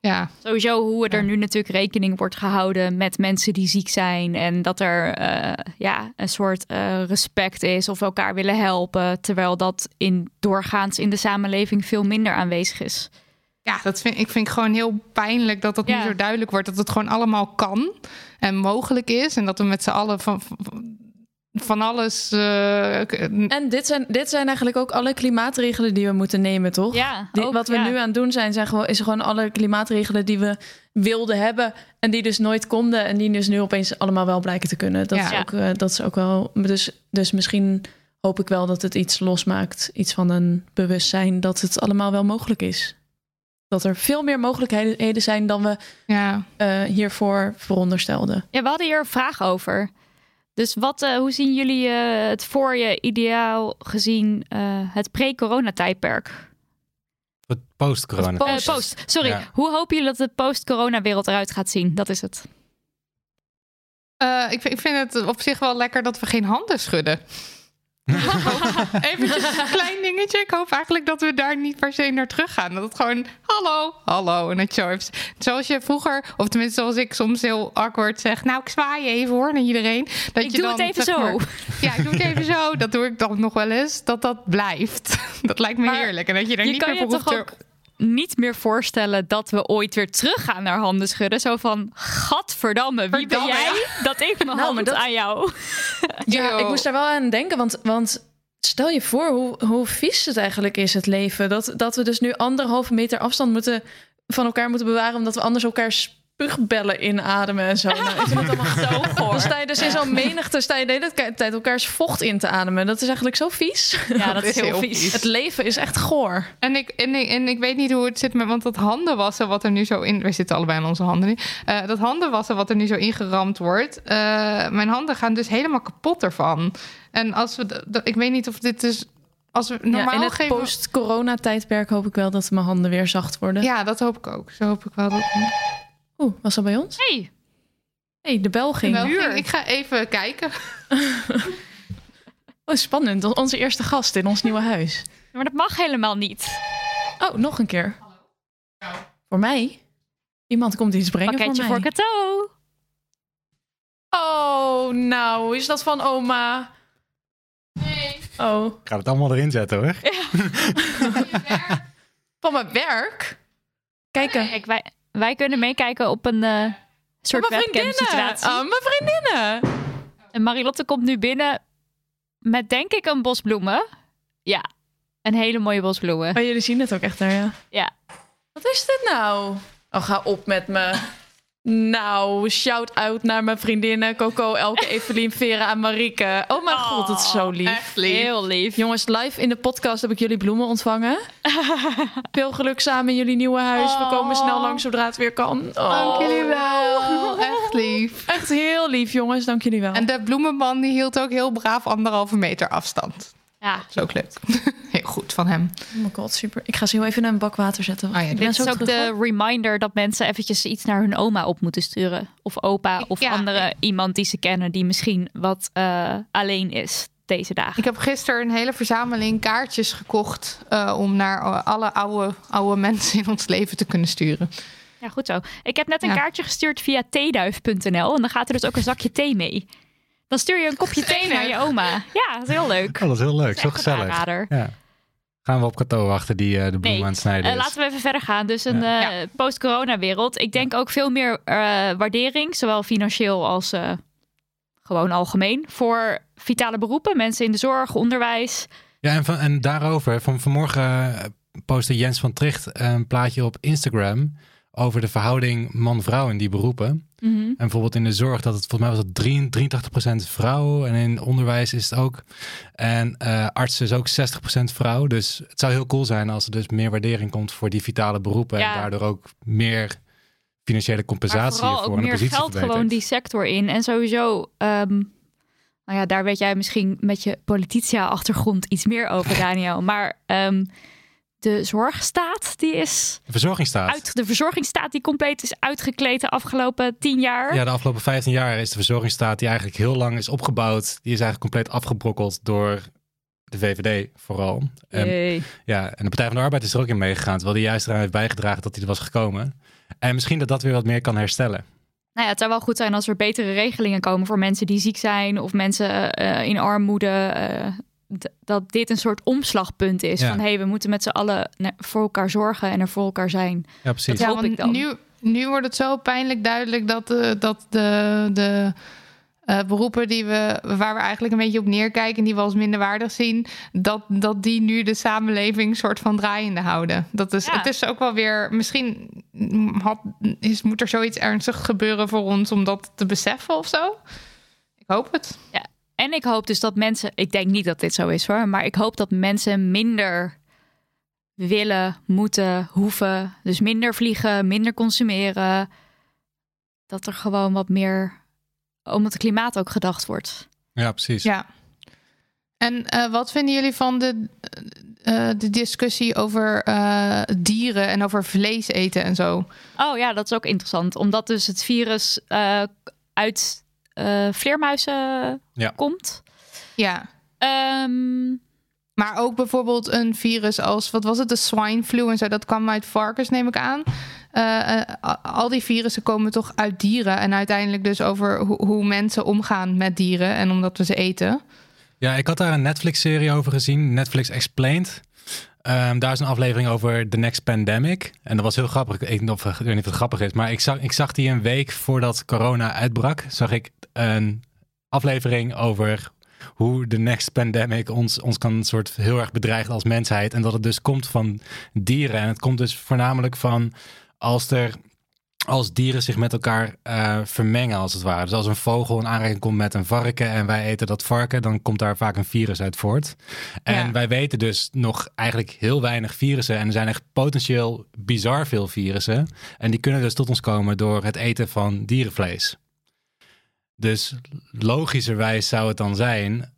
ja. Sowieso hoe er ja. nu natuurlijk rekening wordt gehouden met mensen die ziek zijn. En dat er uh, ja, een soort uh, respect is of elkaar willen helpen. Terwijl dat in, doorgaans in de samenleving veel minder aanwezig is. Ja, dat vind ik vind gewoon heel pijnlijk dat dat ja. nu zo duidelijk wordt. Dat het gewoon allemaal kan en mogelijk is. En dat we met z'n allen van, van alles... Uh... En dit zijn, dit zijn eigenlijk ook alle klimaatregelen die we moeten nemen, toch? Ja, die, ook, wat we ja. nu aan het doen zijn, zijn gewoon, is gewoon alle klimaatregelen die we wilden hebben en die dus nooit konden en die dus nu opeens allemaal wel blijken te kunnen. Dat, ja. is, ook, uh, dat is ook wel... Dus, dus misschien hoop ik wel dat het iets losmaakt. Iets van een bewustzijn dat het allemaal wel mogelijk is. Dat er veel meer mogelijkheden zijn dan we ja. uh, hiervoor veronderstelden. Ja, we hadden hier een vraag over. Dus wat, uh, hoe zien jullie uh, het voor je ideaal gezien uh, het pre-corona-tijdperk? Het post-corona-tijdperk. Uh, post, sorry. Ja. Hoe hopen jullie dat de post-corona-wereld eruit gaat zien? Dat is het. Uh, ik, ik vind het op zich wel lekker dat we geen handen schudden. Even een klein dingetje. Ik hoop eigenlijk dat we daar niet per se naar terug gaan. Dat het gewoon hallo, hallo. En dat je, zoals je vroeger, of tenminste zoals ik soms heel awkward zeg, nou ik zwaai even hoor naar iedereen. Dat ik je doe dan, het even zeg maar, zo. Ja, ik doe het even zo. Dat doe ik dan nog wel eens. Dat dat blijft. Dat lijkt me maar heerlijk. En dat je daar niet meer voor hoeft te... niet meer voorstellen dat we ooit weer teruggaan naar handen schudden. Zo van, gadverdamme, wie Verdamme. ben jij dat ik mijn nou, hand dat... aan jou... Ja, ik moest daar wel aan denken, want, want stel je voor hoe, hoe vies het eigenlijk is, het leven. Dat, dat we dus nu anderhalve meter afstand moeten van elkaar moeten bewaren, omdat we anders elkaar spuugbellen inademen en zo. Nou, ik vind het allemaal zo goor. Dan sta je dus in zo'n menigte, sta je de hele tijd elkaars vocht in te ademen. Dat is eigenlijk zo vies. Ja, dat, dat is heel, heel vies. vies. Het leven is echt goor. En ik, en, ik, en ik weet niet hoe het zit met, want dat handenwassen wat er nu zo in... We zitten allebei aan onze handen nu. Uh, dat handenwassen wat er nu zo ingeramd wordt. Uh, mijn handen gaan dus helemaal kapot ervan. En als we... D- d- ik weet niet of dit dus... Als we normaal ja, in het geven... post-corona-tijdperk hoop ik wel dat mijn handen weer zacht worden. Ja, dat hoop ik ook. Zo hoop ik wel dat... Oeh, was dat bij ons? Hey, hey, de bel ging. De bel ging. Ik ga even kijken. Oh, spannend. Onze eerste gast in ons nieuwe huis. Maar dat mag helemaal niet. Oh, nog een keer. Hallo. Voor mij? Iemand komt iets brengen Pakketje voor mij. Pakketje voor Kato. Oh, nou, is dat van oma? Nee. Oh. Ik ga het allemaal erin zetten, hoor. Ja. Van mijn werk? Kijken. Nee. Kijk, wij, wij kunnen meekijken op een uh, soort webcam-situatie. Oh, mijn vriendinnen. En Marilotte komt nu binnen met, denk ik, een bos bloemen. Ja, een hele mooie bos bloemen. Oh, jullie zien het ook echt daar, ja. Ja. Wat is dit nou? Oh, ga op met me. Nou, shout-out naar mijn vriendinnen. Coco, Elke, Evelien, Vera en Marieke. Oh mijn oh, god, dat is zo lief. Echt lief. Heel lief. Jongens, live in de podcast heb ik jullie bloemen ontvangen. Veel geluk samen in jullie nieuwe huis. Oh. We komen snel langs zodra het weer kan. Oh. Dank jullie wel. Oh, echt lief. Echt heel lief, jongens. Dank jullie wel. En de bloemenman die hield ook heel braaf anderhalve meter afstand. Ja. Dat is ook leuk. Heel goed van hem. Oh my god, super. Ik ga ze heel even naar een bak water zetten. Oh ja, dit is ook de reminder dat mensen eventjes iets naar hun oma op moeten sturen. Of opa of ja, andere ja. iemand die ze kennen die misschien wat uh, alleen is deze dagen. Ik heb gisteren een hele verzameling kaartjes gekocht uh, om naar alle oude, oude mensen in ons leven te kunnen sturen. Ja, goed zo. Ik heb net een ja. kaartje gestuurd via theeduif punt n l en dan gaat er dus ook een zakje thee mee. Dan stuur je een kopje thee naar je oma. Ja, dat is heel leuk. Oh, dat is heel leuk. Dat is zo gezellig. Ja. Gaan we op Kato wachten die uh, de bloem nee. aan het snijden is. Uh, laten we even verder gaan. Dus een ja. uh, ja. post-corona wereld. Ik denk ook veel meer uh, waardering. Zowel financieel als uh, gewoon algemeen. Voor vitale beroepen. Mensen in de zorg, onderwijs. Ja, en, van, en daarover. Van vanmorgen postte Jens van Tricht een plaatje op Instagram over de verhouding man-vrouw in die beroepen. Mm-hmm. En bijvoorbeeld in de zorg, dat het volgens mij was dat drieëntachtig procent vrouw. En in onderwijs is het ook. En uh, artsen is ook zestig procent vrouw. Dus het zou heel cool zijn als er dus meer waardering komt voor die vitale beroepen. Ja. En daardoor ook meer financiële compensatie voor een positie. Maar vooral ook meer geld verbetert. Gewoon die sector in. En sowieso, um, nou ja, daar weet jij misschien met je polititia-achtergrond iets meer over, Daniel. Maar Um, De zorgstaat, die is... De verzorgingsstaat. Uit, de verzorgingsstaat die compleet is uitgekleed de afgelopen tien jaar. Ja, de afgelopen vijftien jaar is de verzorgingsstaat die eigenlijk heel lang is opgebouwd. Die is eigenlijk compleet afgebrokkeld door de V V D vooral. Um, ja, en de Partij van de Arbeid is er ook in meegegaan. Terwijl die juist eraan heeft bijgedragen dat hij er was gekomen. En misschien dat dat weer wat meer kan herstellen. Nou ja, het zou wel goed zijn als er betere regelingen komen voor mensen die ziek zijn. Of mensen uh, in armoede. Uh, dat dit een soort omslagpunt is. Ja. Van, hé, hey, we moeten met z'n allen voor elkaar zorgen en er voor elkaar zijn. Ja, precies. Dat hoop ja, ik dan. Nu, nu wordt het zo pijnlijk duidelijk dat, uh, dat de, de uh, beroepen die we, waar we eigenlijk een beetje op neerkijken en die we als minderwaardig zien, dat, dat die nu de samenleving soort van draaiende houden. Dat is, ja. Het is ook wel weer, misschien had, is, moet er zoiets ernstig gebeuren voor ons om dat te beseffen of zo. Ik hoop het. Ja. En ik hoop dus dat mensen, ik denk niet dat dit zo is hoor, maar ik hoop dat mensen minder willen, moeten, hoeven. Dus minder vliegen, minder consumeren. Dat er gewoon wat meer om het klimaat ook gedacht wordt. Ja, precies. Ja. En uh, wat vinden jullie van de, uh, de discussie over uh, dieren en over vlees eten en zo? Oh ja, dat is ook interessant. Omdat dus het virus uh, uit... Uh, vleermuizen ja. komt. Ja. Um, maar ook bijvoorbeeld een virus als, wat was het, de swine flu en zo. Dat kwam uit varkens, neem ik aan. Uh, uh, al die virussen komen toch uit dieren. En uiteindelijk dus over ho- hoe mensen omgaan met dieren en omdat we ze eten. Ja, ik had daar een Netflix-serie over gezien. Netflix Explained. Um, daar is een aflevering over The Next Pandemic. En dat was heel grappig. Ik weet niet of het grappig is. Maar ik zag, ik zag die een week voordat corona uitbrak. Zag ik een aflevering over hoe The Next Pandemic ons, ons kan soort heel erg bedreigen als mensheid. En dat het dus komt van dieren. En het komt dus voornamelijk van als er... als dieren zich met elkaar uh, vermengen, als het ware. Dus als een vogel in aanraking komt met een varken en wij eten dat varken, dan komt daar vaak een virus uit voort. En ja. wij weten dus nog eigenlijk heel weinig virussen. En er zijn echt potentieel bizar veel virussen. En die kunnen dus tot ons komen door het eten van dierenvlees. Dus logischerwijs zou het dan zijn,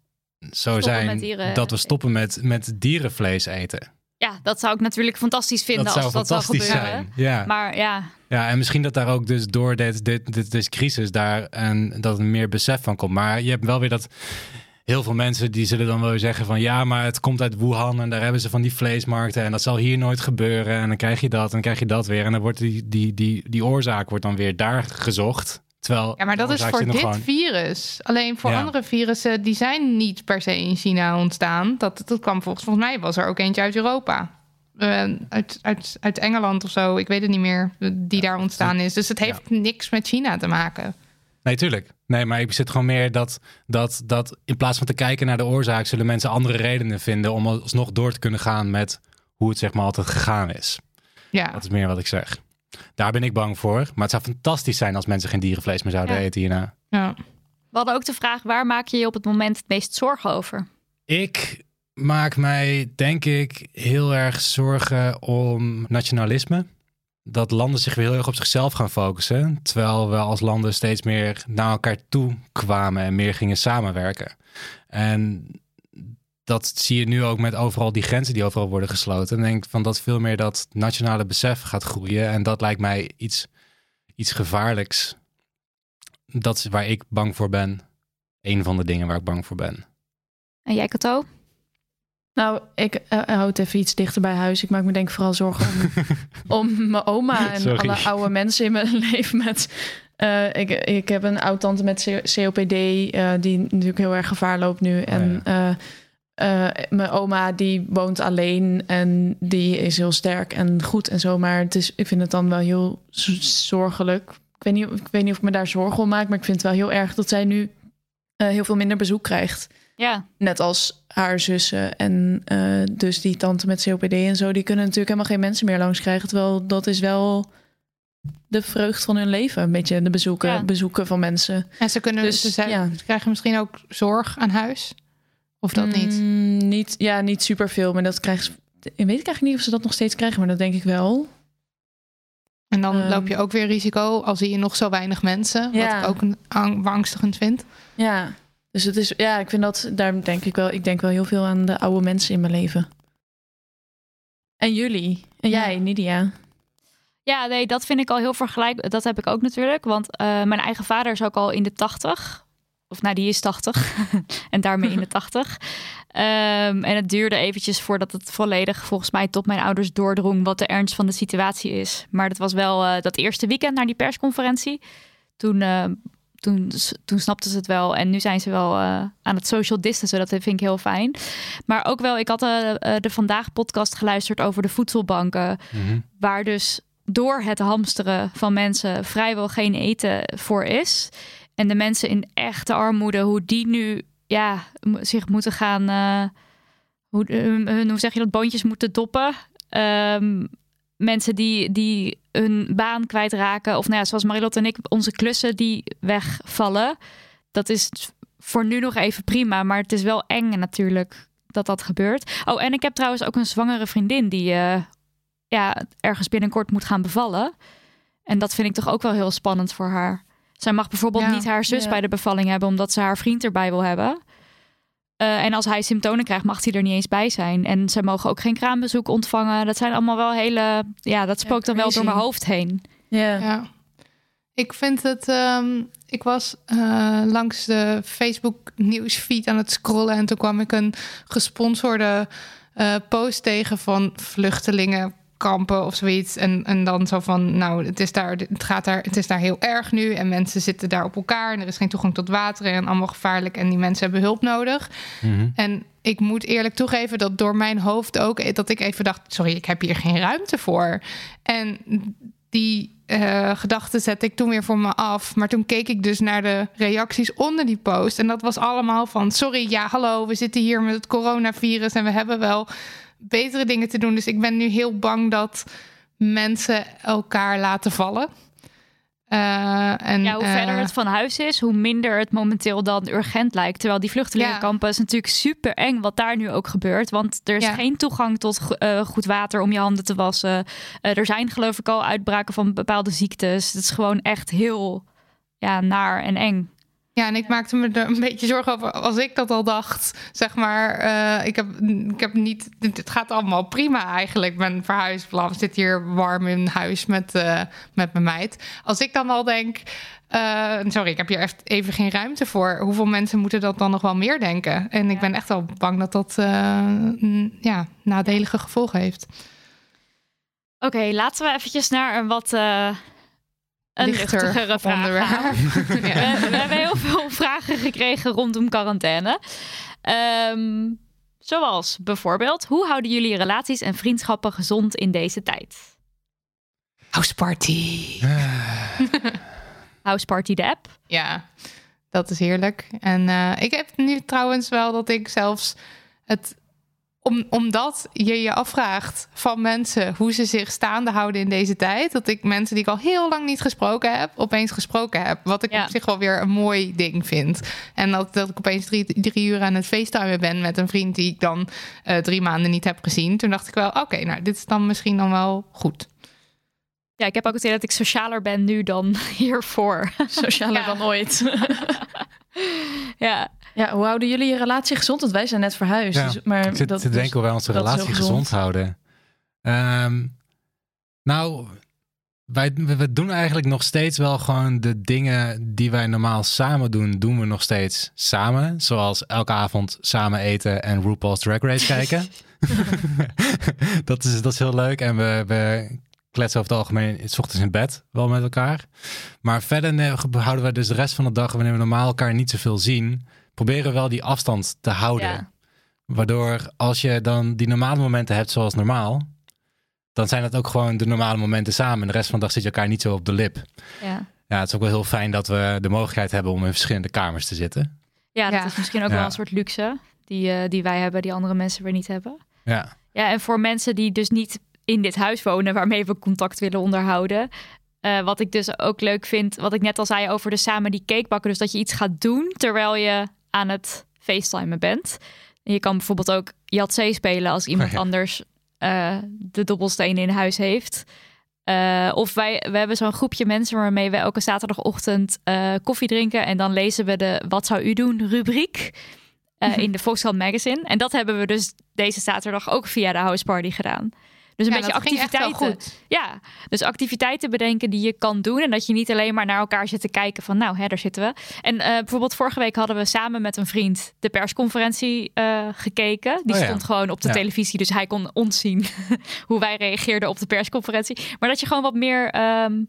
zo zijn dat we stoppen met, met dierenvlees eten. Ja, Ja, dat zou ik natuurlijk fantastisch vinden dat als zou dat zou gebeuren. Ja. Maar ja. Ja, en misschien dat daar ook dus door dit, dit, dit, dit crisis daar en dat er meer besef van komt. Maar je hebt wel weer dat... Heel veel mensen die zullen dan wel zeggen van... ja, maar het komt uit Wuhan en daar hebben ze van die vleesmarkten... en dat zal hier nooit gebeuren. En dan krijg je dat en dan krijg je dat weer. En dan wordt die, die, die, die oorzaak wordt dan weer daar gezocht. Terwijl ja, maar dat is voor dit gewoon... virus. Alleen voor ja. andere virussen, die zijn niet per se in China ontstaan. Dat, dat kwam volgens, volgens mij was er ook eentje uit Europa. Uh, uit, uit, uit Engeland of zo, ik weet het niet meer, die ja, daar ontstaan is. Dus het heeft ja. niks met China te maken. Nee, tuurlijk. Nee, maar ik zit gewoon meer dat, dat, dat in plaats van te kijken naar de oorzaak... zullen mensen andere redenen vinden om alsnog door te kunnen gaan... met hoe het zeg maar altijd gegaan is. Ja. Dat is meer wat ik zeg. Daar ben ik bang voor. Maar het zou fantastisch zijn als mensen geen dierenvlees meer zouden ja. eten hierna. Ja. We hadden ook de vraag, waar maak je je op het moment het meest zorgen over? Ik maak mij, denk ik, heel erg zorgen om nationalisme... dat landen zich weer heel erg op zichzelf gaan focussen... terwijl we als landen steeds meer naar elkaar toe kwamen... en meer gingen samenwerken. En dat zie je nu ook met overal die grenzen die overal worden gesloten. En ik denk van dat veel meer dat nationale besef gaat groeien... en dat lijkt mij iets, iets gevaarlijks. Dat is waar ik bang voor ben. Een van de dingen waar ik bang voor ben. En jij, Kato? Nou, ik uh, houd even iets dichter bij huis. Ik maak me denk ik vooral zorgen om, om mijn oma en Sorry. alle oude mensen in mijn leven. Met, uh, ik, ik heb een oud-tante met C O P D uh, die natuurlijk heel erg gevaar loopt nu. En uh, uh, mijn oma die woont alleen en die is heel sterk en goed en zo. Maar het is, ik vind het dan wel heel zorgelijk. Ik weet, niet, ik weet niet of ik me daar zorgen om maak, maar ik vind het wel heel erg dat zij nu uh, heel veel minder bezoek krijgt. Ja. Net als haar zussen en uh, dus die tante met C O P D en zo... die kunnen natuurlijk helemaal geen mensen meer langs krijgen. Terwijl dat is wel de vreugd van hun leven. Een beetje de bezoeken, ja. bezoeken van mensen. En ze kunnen dus, dus ze, ja. ze krijgen misschien ook zorg aan huis? Of dat niet? Mm, niet ja, niet superveel. Maar dat krijgen ze... Weet ik eigenlijk niet of ze dat nog steeds krijgen, maar dat denk ik wel. En dan um, loop je ook weer risico al zie je nog zo weinig mensen. Wat ja. ik ook ang- angstigend vind. Ja. Dus het is, ja, ik vind dat, daar denk ik wel, ik denk wel heel veel aan de oude mensen in mijn leven. En jullie, en jij, ja. Nidia. Ja, nee, dat vind ik al heel vergelijkbaar. Dat heb ik ook natuurlijk, want uh, mijn eigen vader is ook al in de tachtig. Of nou, die is tachtig en daarmee in de tachtig. Um, en het duurde eventjes voordat het volledig volgens mij tot mijn ouders doordrong wat de ernst van de situatie is. Maar dat was wel uh, dat eerste weekend naar die persconferentie. Toen... Uh, Toen, toen snapten ze het wel. En nu zijn ze wel uh, aan het social distancen. Dat vind ik heel fijn. Maar ook wel, ik had uh, de Vandaag podcast geluisterd over de voedselbanken. Mm-hmm. Waar dus door het hamsteren van mensen vrijwel geen eten voor is. En de mensen in echte armoede, hoe die nu ja, m- zich moeten gaan... Uh, hoe, hun, hoe zeg je dat? Boontjes moeten doppen. Um, mensen die... die hun baan kwijtraken. Of nou ja, zoals Marilotte en ik, onze klussen die wegvallen. Dat is voor nu nog even prima. Maar het is wel eng natuurlijk dat dat gebeurt. Oh, en ik heb trouwens ook een zwangere vriendin die uh, ja, ergens binnenkort moet gaan bevallen. En dat vind ik toch ook wel heel spannend voor haar. Zij mag bijvoorbeeld ja, niet haar zus ja. bij de bevalling hebben... omdat ze haar vriend erbij wil hebben. Uh, en als hij symptomen krijgt, mag hij er niet eens bij zijn. En ze mogen ook geen kraambezoek ontvangen. Dat zijn allemaal wel hele... Ja, dat spookt ja, dan wel door mijn hoofd heen. Yeah. Ja. Ik vind het... Um, ik was uh, langs de Facebook nieuwsfeed aan het scrollen... en toen kwam ik een gesponsorde uh, post tegen van vluchtelingen... kampen of zoiets. En, en dan zo van, nou, het is daar, het gaat daar, het is daar heel erg nu. En mensen zitten daar op elkaar. En er is geen toegang tot water. En allemaal gevaarlijk. En die mensen hebben hulp nodig. Mm-hmm. En ik moet eerlijk toegeven dat door mijn hoofd ook... dat ik even dacht, sorry, ik heb hier geen ruimte voor. En die... Uh, gedachten zette ik toen weer voor me af. Maar toen keek ik dus naar de reacties onder die post. En dat was allemaal van... sorry, ja, hallo, we zitten hier met het coronavirus... en we hebben wel betere dingen te doen. Dus ik ben nu heel bang dat mensen elkaar laten vallen. Uh, en, ja, hoe uh, verder het van huis is... hoe minder het momenteel dan urgent lijkt. Terwijl die vluchtelingenkampen ja. is natuurlijk super eng... wat daar nu ook gebeurt. Want er is ja. geen toegang tot uh, goed water om je handen te wassen. Uh, er zijn geloof ik al uitbraken van bepaalde ziektes. Het is gewoon echt heel ja, naar en eng. Ja, en ik maakte me er een beetje zorgen over als ik dat al dacht. Zeg maar, uh, ik, heb, ik heb niet... Het gaat allemaal prima eigenlijk. Ik ben verhuisd, blam, zit hier warm in huis met, uh, met mijn meid. Als ik dan al denk... Uh, sorry, ik heb hier echt even geen ruimte voor. Hoeveel mensen moeten dat dan nog wel meer denken? En ik ben echt al bang dat dat uh, n- ja, nadelige gevolgen heeft. Oké, okay, laten we eventjes naar een wat... Uh... Een luchtigere vraag. we, we hebben heel veel vragen gekregen rondom quarantaine. Um, zoals bijvoorbeeld... Hoe houden jullie relaties en vriendschappen gezond in deze tijd? Houseparty. Uh. Houseparty de app. Ja, dat is heerlijk. En uh, ik heb nu trouwens wel dat ik zelfs... het Om, omdat je je afvraagt van mensen hoe ze zich staande houden in deze tijd. Dat ik mensen die ik al heel lang niet gesproken heb, opeens gesproken heb. Wat ik ja. op zich wel weer een mooi ding vind. En dat, dat ik opeens drie, drie uur aan het facetimen ben met een vriend die ik dan uh, drie maanden niet heb gezien. Toen dacht ik wel, oké, okay, nou dit is dan misschien dan wel goed. Ja, ik heb ook het idee dat ik socialer ben nu dan hiervoor. Socialer ja. dan ooit. ja. Ja, hoe houden jullie je relatie gezond? Want wij zijn net verhuisd. Ja, dus, maar ik zit dat, te denken hoe wij onze relatie gezond. gezond houden. Um, nou, wij we doen eigenlijk nog steeds wel gewoon de dingen die wij normaal samen doen, doen we nog steeds samen. Zoals elke avond samen eten en RuPaul's Drag Race kijken. dat, is, dat is heel leuk. En we... we kletsen over het algemeen, 's ochtends in bed wel met elkaar. Maar verder houden we dus de rest van de dag, wanneer we normaal elkaar niet zoveel zien, proberen we wel die afstand te houden. Ja. Waardoor als je dan die normale momenten hebt zoals normaal, dan zijn dat ook gewoon de normale momenten samen. En de rest van de dag zit je elkaar niet zo op de lip. Ja. Ja, het is ook wel heel fijn dat we de mogelijkheid hebben om in verschillende kamers te zitten. Ja, dat ja. is misschien ook ja. wel een soort luxe die, uh, die wij hebben, die andere mensen weer niet hebben. Ja. Ja, en voor mensen die dus niet in dit huis wonen, waarmee we contact willen onderhouden. Uh, wat ik dus ook leuk vind, wat ik net al zei over de samen die cake bakken. Dus dat je iets gaat doen terwijl je aan het facetimen bent. En je kan bijvoorbeeld ook Yatzee spelen als iemand oh ja. anders uh, de dobbelstenen in huis heeft. Uh, of wij we hebben zo'n groepje mensen waarmee we elke zaterdagochtend uh, koffie drinken. En dan lezen we de Wat zou u doen rubriek uh, mm-hmm. in de Volkskrant magazine. En dat hebben we dus deze zaterdag ook via de Houseparty gedaan. Dus een ja, beetje activiteiten. Ja, dus activiteiten bedenken die je kan doen. En dat je niet alleen maar naar elkaar zit te kijken van nou, hè, daar zitten we. En uh, bijvoorbeeld vorige week hadden we samen met een vriend de persconferentie uh, gekeken. Die oh, stond ja. gewoon op de ja. televisie, dus hij kon ons zien hoe wij reageerden op de persconferentie. Maar dat je gewoon wat meer... Um,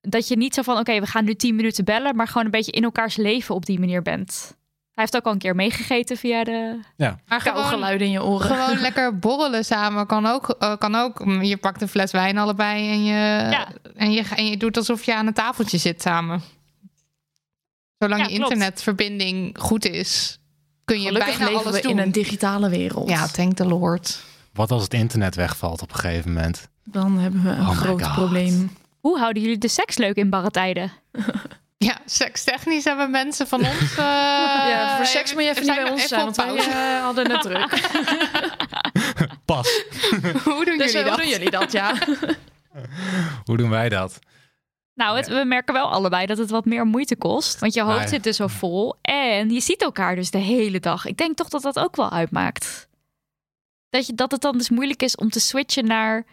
dat je niet zo van oké, okay, we gaan nu tien minuten bellen, maar gewoon een beetje in elkaars leven op die manier bent. Hij heeft ook al een keer meegegeten via de ja. geluiden in je oren. Gewoon lekker borrelen samen kan ook, uh, kan ook. Je pakt een fles wijn allebei en je, ja. en je, en je doet alsof je aan een tafeltje zit samen. Zolang ja, je internetverbinding goed is, kun je Gelukkig bijna alles we doen. in een digitale wereld. Ja, thank the Lord. Wat als het internet wegvalt op een gegeven moment? Dan hebben we een oh groot probleem. Hoe houden jullie de seks leuk in barre tijden? Ja, sekstechnisch hebben mensen van ons... Uh, ja, voor seks moet je even niet bij ons zijn, want wij uh, hadden het druk. Pas. hoe doen dus jullie dat? Hoe doen jullie dat, ja. Hoe doen wij dat? Nou, het, we merken wel allebei dat het wat meer moeite kost. Want je hoofd nee. zit dus al vol. En je ziet elkaar dus de hele dag. Ik denk toch dat dat ook wel uitmaakt. Dat, je, dat het dan dus moeilijk is om te switchen naar...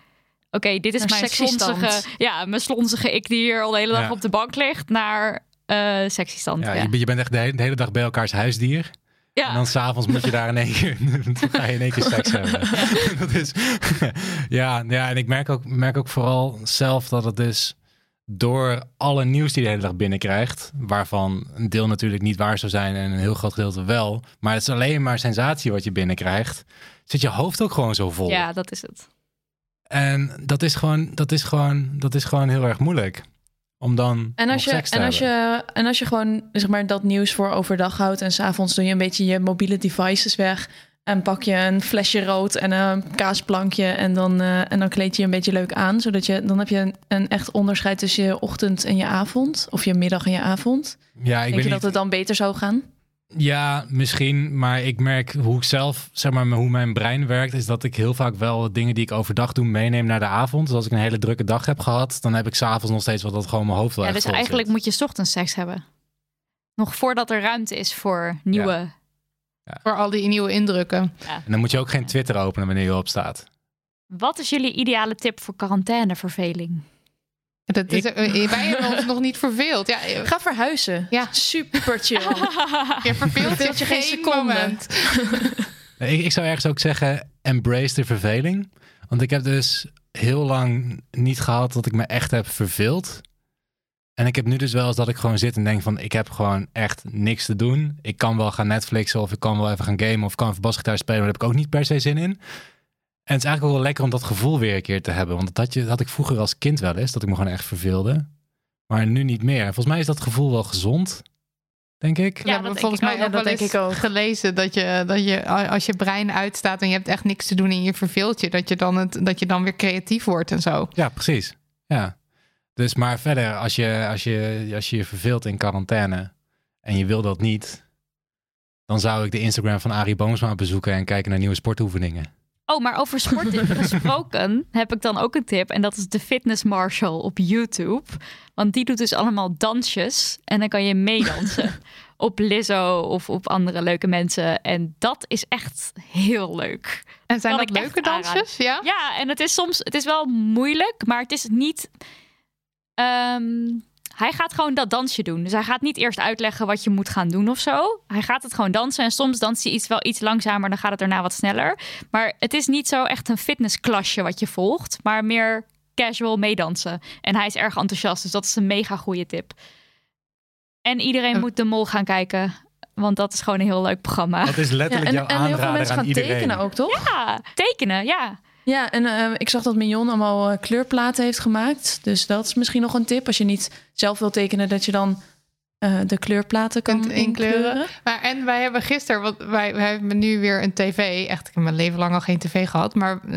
Oké, okay, dit is mijn slonzige, ja, mijn slonzige ik die hier al de hele dag ja. op de bank ligt naar uh, sexy stand. Ja, ja. Je, je bent echt de hele, de hele dag bij elkaars huisdier. Ja. En dan s'avonds moet je daar in één keer, ga je in één keer seks hebben. Ja. Dat is, ja, ja, en ik merk ook, merk ook vooral zelf dat het dus door alle nieuws die je de hele dag binnenkrijgt, waarvan een deel natuurlijk niet waar zou zijn en een heel groot gedeelte wel, maar het is alleen maar sensatie wat je binnenkrijgt, zit je hoofd ook gewoon zo vol. Ja, dat is het. En dat is gewoon, dat is gewoon, dat is gewoon heel erg moeilijk om dan en als je, seks te en als je en als je gewoon zeg maar dat nieuws voor overdag houdt en 's avonds doe je een beetje je mobiele devices weg en pak je een flesje rood en een kaasplankje en dan uh, en dan kleed je je een beetje leuk aan, zodat je dan heb je een, een echt onderscheid tussen je ochtend en je avond of je middag en je avond. Ja, ik denk weet je dat niet. Het dan beter zou gaan? Ja, misschien. Maar ik merk hoe ik zelf, zeg maar, hoe mijn brein werkt, is dat ik heel vaak wel dingen die ik overdag doe meeneem naar de avond. Dus als ik een hele drukke dag heb gehad, dan heb ik 's avonds nog steeds wat dat gewoon mijn hoofd wel ja, echt dus vol eigenlijk zit. Moet je 's ochtends seks hebben. Nog voordat er ruimte is voor nieuwe... Ja. Ja. Voor al die nieuwe indrukken. Ja. En dan moet je ook geen Twitter openen wanneer je opstaat. Wat is jullie ideale tip voor quarantaineverveling? Dat is, ik... Wij hebben ons nog niet verveeld. Ja, ga verhuizen. Ja. Super chill. Je verveelt je, je geen seconde. ik, ik zou ergens ook zeggen, embrace de verveling. Want ik heb dus heel lang niet gehad dat ik me echt heb verveeld. En ik heb nu dus wel eens dat ik gewoon zit en denk van... ik heb gewoon echt niks te doen. Ik kan wel gaan Netflixen of ik kan wel even gaan gamen... of ik kan even basgitaar spelen, maar daar heb ik ook niet per se zin in. En het is eigenlijk ook wel lekker om dat gevoel weer een keer te hebben. Want dat had ik vroeger als kind wel eens, dat ik me gewoon echt verveelde. Maar nu niet meer. Volgens mij is dat gevoel wel gezond, denk ik. Ja, ja dat volgens mij ook, dat denk ik ook. Gelezen dat je, dat je als je brein uitstaat... en je hebt echt niks te doen en je verveelt je... dat je dan, het, dat je dan weer creatief wordt en zo. Ja, precies. Ja. Dus maar verder, als je, als je, als je je verveelt in quarantaine en je wil dat niet, dan zou ik de Instagram van Ari Boomsma bezoeken en kijken naar nieuwe sportoefeningen. Oh, maar over sport gesproken heb ik dan ook een tip. En dat is de Fitness Marshall op YouTube. Want die doet dus allemaal dansjes en dan kan je meedansen op Lizzo of op andere leuke mensen. En dat is echt heel leuk. En zijn dat, dat leuke dansjes? Ja? Ja, en het is soms, het is wel moeilijk, maar het is niet... Um, hij gaat gewoon dat dansje doen. Dus hij gaat niet eerst uitleggen wat je moet gaan doen of zo. Hij gaat het gewoon dansen. En soms danst hij iets wel iets langzamer. Dan gaat het daarna wat sneller. Maar het is niet zo echt een fitnessklasje wat je volgt. Maar meer casual meedansen. En hij is erg enthousiast. Dus dat is een mega goede tip. En iedereen uh. moet de Mol gaan kijken. Want dat is gewoon een heel leuk programma. Dat is letterlijk ja, en, jouw en aanrader aan iedereen. En heel veel mensen gaan iedereen. tekenen ook, toch? Ja, tekenen, ja. Ja, en uh, ik zag dat Mignon allemaal uh, kleurplaten heeft gemaakt. Dus dat is misschien nog een tip. Als je niet zelf wilt tekenen, dat je dan uh, de kleurplaten kunt inkleuren. Maar, en wij hebben gisteren, want wij, wij hebben nu weer een tv. Echt, ik heb mijn leven lang al geen tv gehad. Maar uh,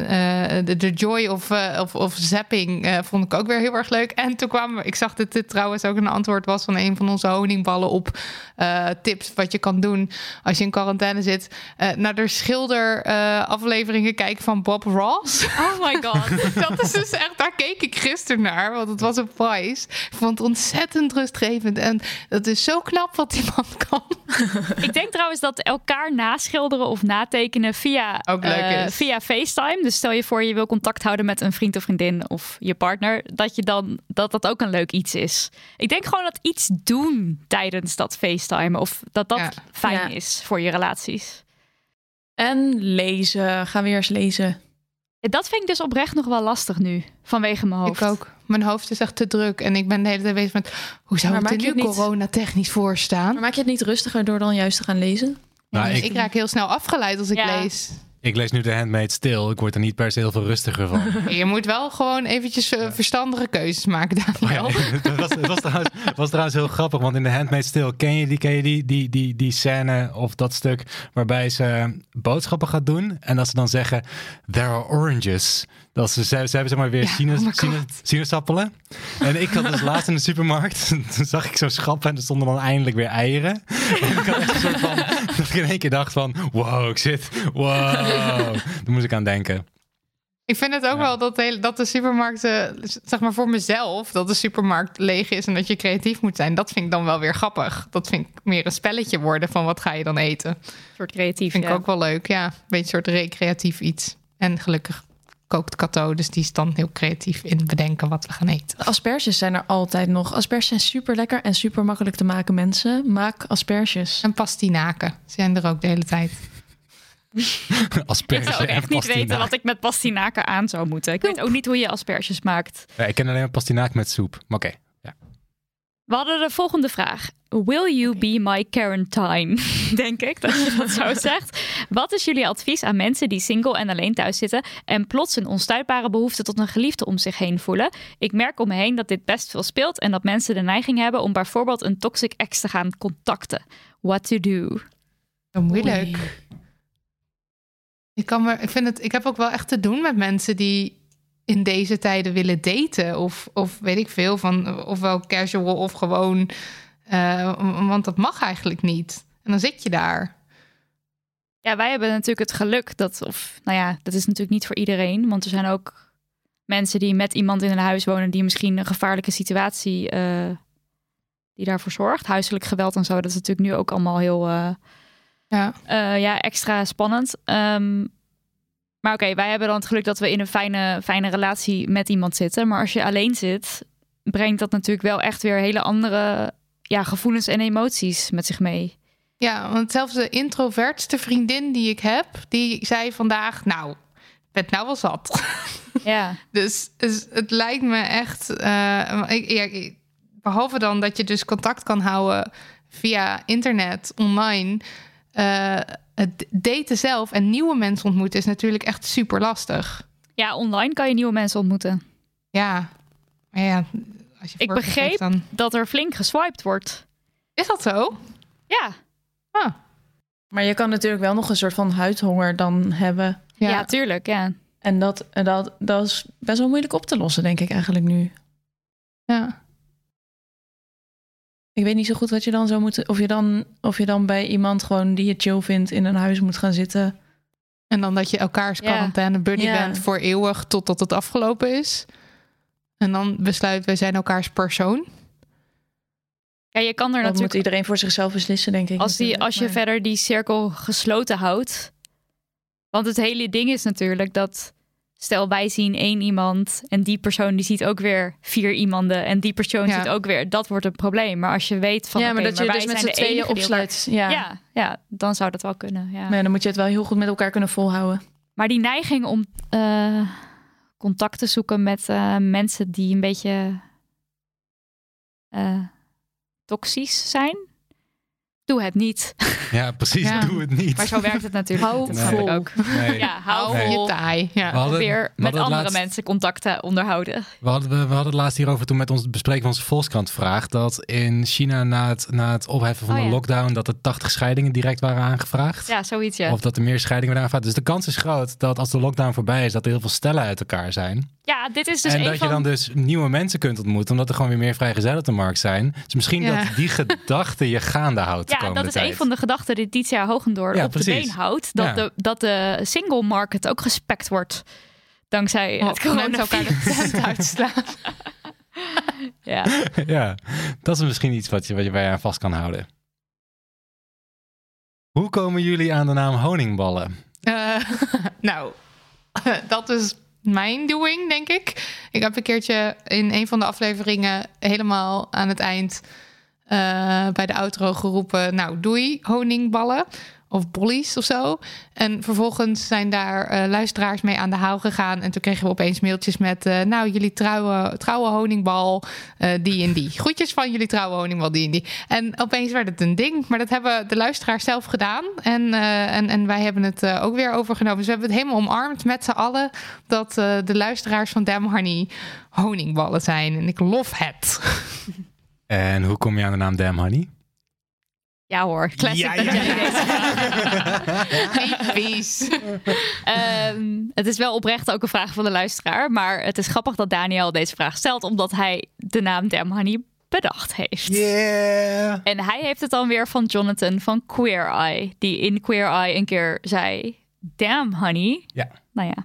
de, de joy of, uh, of, of zapping uh, vond ik ook weer heel erg leuk. En toen kwam, ik zag dat dit trouwens ook een antwoord was van een van onze honingballen op uh, tips wat je kan doen als je in quarantaine zit. Uh, naar de schilder uh, afleveringen kijken van Bob Ross. Oh my god. Dat is dus echt, daar keek ik gisteren naar, want het was een prijs. Ik vond het ontzettend rustgevend en dat is zo knap wat die man kan. Ik denk trouwens dat elkaar naschilderen of natekenen via, uh, via FaceTime. Dus stel je voor je wil contact houden met een vriend of vriendin of je partner. Dat je dan, dat, dat ook een leuk iets is. Ik denk gewoon dat iets doen tijdens dat FaceTime. Of dat dat ja. fijn ja. is voor je relaties. En lezen. Ga weer eens lezen. Dat vind ik dus oprecht nog wel lastig nu. Vanwege mijn hoofd. Ik ook. Mijn hoofd is echt te druk. En ik ben de hele tijd bezig met... hoe zou het er nu coronatechnisch voor staan? Maar maak je het niet rustiger door dan juist te gaan lezen? Nou, ja, dus ik... ik raak heel snel afgeleid als ik ja. lees. Ik lees nu de Handmaid's Tale. Ik word er niet per se heel veel rustiger van. Je moet wel gewoon eventjes uh, verstandige keuzes maken, Daniel. Oh ja, dat was, was, trouwens, was trouwens heel grappig. Want in de Handmaid's Tale, ken je, die, ken je die, die, die, die scène of dat stuk... waarbij ze boodschappen gaat doen. En dat ze dan zeggen, there are oranges... Dat ze, ze, ze hebben zeg maar weer ja, sinus, oh sinus, sinaasappelen. En ik had dus laatst in de supermarkt... toen zag ik zo'n schap en er stonden dan eindelijk weer eieren. En ik had echt een soort van... dat ik in één keer dacht van... wow, ik zit... wow. Daar moest ik aan denken. Ik vind het ook ja. wel dat de, hele, dat de supermarkt... Uh, zeg maar voor mezelf... dat de supermarkt leeg is en dat je creatief moet zijn. Dat vind ik dan wel weer grappig. Dat vind ik meer een spelletje worden van wat ga je dan eten. Een soort creatief, vind ja. ik ook wel leuk, ja. Een beetje een soort recreatief iets. En gelukkig... kookt Kato, dus die is dan heel creatief in bedenken wat we gaan eten. Asperges zijn er altijd nog. Asperges zijn super lekker en super makkelijk te maken, mensen. Maak asperges. En pastinaken zijn er ook de hele tijd. Asperges. Ik zou echt niet weten wat ik met pastinaken aan zou moeten. Ik weet ook niet hoe je asperges maakt. Ja, ik ken alleen maar pastinaak met soep, maar oké. Okay. Ja. We hadden de volgende vraag. Will you be my quarantine? Denk ik dat je dat zo zegt. Wat is jullie advies aan mensen die single en alleen thuis zitten en plots een onstuitbare behoefte tot een geliefde om zich heen voelen? Ik merk om me heen dat dit best veel speelt en dat mensen de neiging hebben om bijvoorbeeld een toxic ex te gaan contacten. What to do? Moeilijk. Ik, kan maar, ik, vind het, ik heb ook wel echt te doen met mensen die... in deze tijden willen daten. Of, of weet ik veel van... ofwel casual of gewoon... Uh, want dat mag eigenlijk niet. En dan zit je daar. Ja, wij hebben natuurlijk het geluk dat... of nou ja, dat is natuurlijk niet voor iedereen. Want er zijn ook mensen die met iemand in een huis wonen... die misschien een gevaarlijke situatie uh, die daarvoor zorgt. Huiselijk geweld en zo, dat is natuurlijk nu ook allemaal heel uh, ja. Uh, ja, extra spannend. Um, maar oké, okay, wij hebben dan het geluk dat we in een fijne, fijne relatie met iemand zitten. Maar als je alleen zit, brengt dat natuurlijk wel echt weer hele andere ja, gevoelens en emoties met zich mee. Ja, want zelfs de introvertste vriendin die ik heb, die zei vandaag, nou, ik ben het nou wel zat. Ja. dus, dus het lijkt me echt... Uh, ik, ja, ik, behalve dan dat je dus contact kan houden via internet, online. Uh, het daten zelf en nieuwe mensen ontmoeten is natuurlijk echt super lastig. Ja, online kan je nieuwe mensen ontmoeten. Ja, maar ja. Als je ik begreep dan... dat er flink geswiped wordt. Is dat zo? Ja. Ah. Maar je kan natuurlijk wel nog een soort van huidhonger dan hebben. Ja, ja tuurlijk, ja. En dat, dat, dat is best wel moeilijk op te lossen, denk ik eigenlijk nu. Ja. Ik weet niet zo goed wat je dan zou moeten... Of je dan, of je dan bij iemand gewoon die je chill vindt in een huis moet gaan zitten. En dan dat je elkaars ja. quarantaine buddy ja. bent voor eeuwig totdat het afgelopen is. En dan besluit, wij zijn elkaars persoon. Ja, je kan er dat natuurlijk... moet iedereen voor zichzelf beslissen, denk ik. Als, die, als je maar... verder die cirkel gesloten houdt. Want het hele ding is natuurlijk dat... Stel, wij zien één iemand en die persoon die ziet ook weer vier iemanden. En die persoon ja. ziet ook weer, dat wordt een probleem. Maar als je weet van, ja, maar okay, dat maar je wij dus met z'n tweeën opsluit. Ja. Ja, ja, dan zou dat wel kunnen. Ja. Nee, dan moet je het wel heel goed met elkaar kunnen volhouden. Maar die neiging om uh, contact te zoeken met uh, mensen die een beetje uh, toxisch zijn. Doe het niet. Ja, precies. Ja. Doe het niet. Maar zo werkt het natuurlijk. Hou nee. vol. Ook. Nee. Ja, hou nee. vol. Je taai. Ja. We hadden, Weer we met andere laatst... mensen contacten onderhouden. We hadden, we, we hadden het laatst hierover toen met ons bespreken van onze Volkskrant-vraag... dat in China na het, na het opheffen van oh, de ja. lockdown... dat er tachtig scheidingen direct waren aangevraagd. Ja, zoiets, ja. Of dat er meer scheidingen waren aangevraagd. Dus de kans is groot dat als de lockdown voorbij is... dat er heel veel stellen uit elkaar zijn. Ja, dit is dus en een dat van... je dan dus nieuwe mensen kunt ontmoeten... omdat er gewoon weer meer vrijgezellen op de markt zijn. Dus misschien ja. dat die gedachte je gaande houdt. Ja, dat is tijd. Een van de gedachten die Dietja Hoogendoorn ja, op precies. de been houdt. Dat, ja. de, dat de single market ook gespekt wordt. Dankzij oh, het coronavirus. uitslaan. ja. ja, dat is misschien iets wat je, wat je bij je aan vast kan houden. Hoe komen jullie aan de naam honingballen? Uh, nou, dat is... mijn doing, denk ik. Ik heb een keertje in een van de afleveringen... helemaal aan het eind uh, bij de outro geroepen... nou, doei, honingballen of bollies of zo. En vervolgens zijn daar uh, luisteraars mee aan de haal gegaan... en toen kregen we opeens mailtjes met... Uh, nou, jullie trouwe, trouwe honingbal, uh, die en die. Groetjes van jullie trouwe honingbal, die en die. En opeens werd het een ding. Maar dat hebben de luisteraars zelf gedaan. En, uh, en, en wij hebben het uh, ook weer overgenomen. Dus we hebben het helemaal omarmd met z'n allen... dat uh, de luisteraars van Damn Honey honingballen zijn. En ik lof het. En hoe kom je aan de naam Damn Honey? Ja hoor, classic ja, ja, dat jij deze vraag. um, Het is wel oprecht ook een vraag van de luisteraar. Maar het is grappig dat Daniel deze vraag stelt. Omdat hij de naam Damn Honey bedacht heeft. Yeah. En hij heeft het dan weer van Jonathan van Queer Eye. Die in Queer Eye een keer zei... Damn Honey. Ja. Nou ja,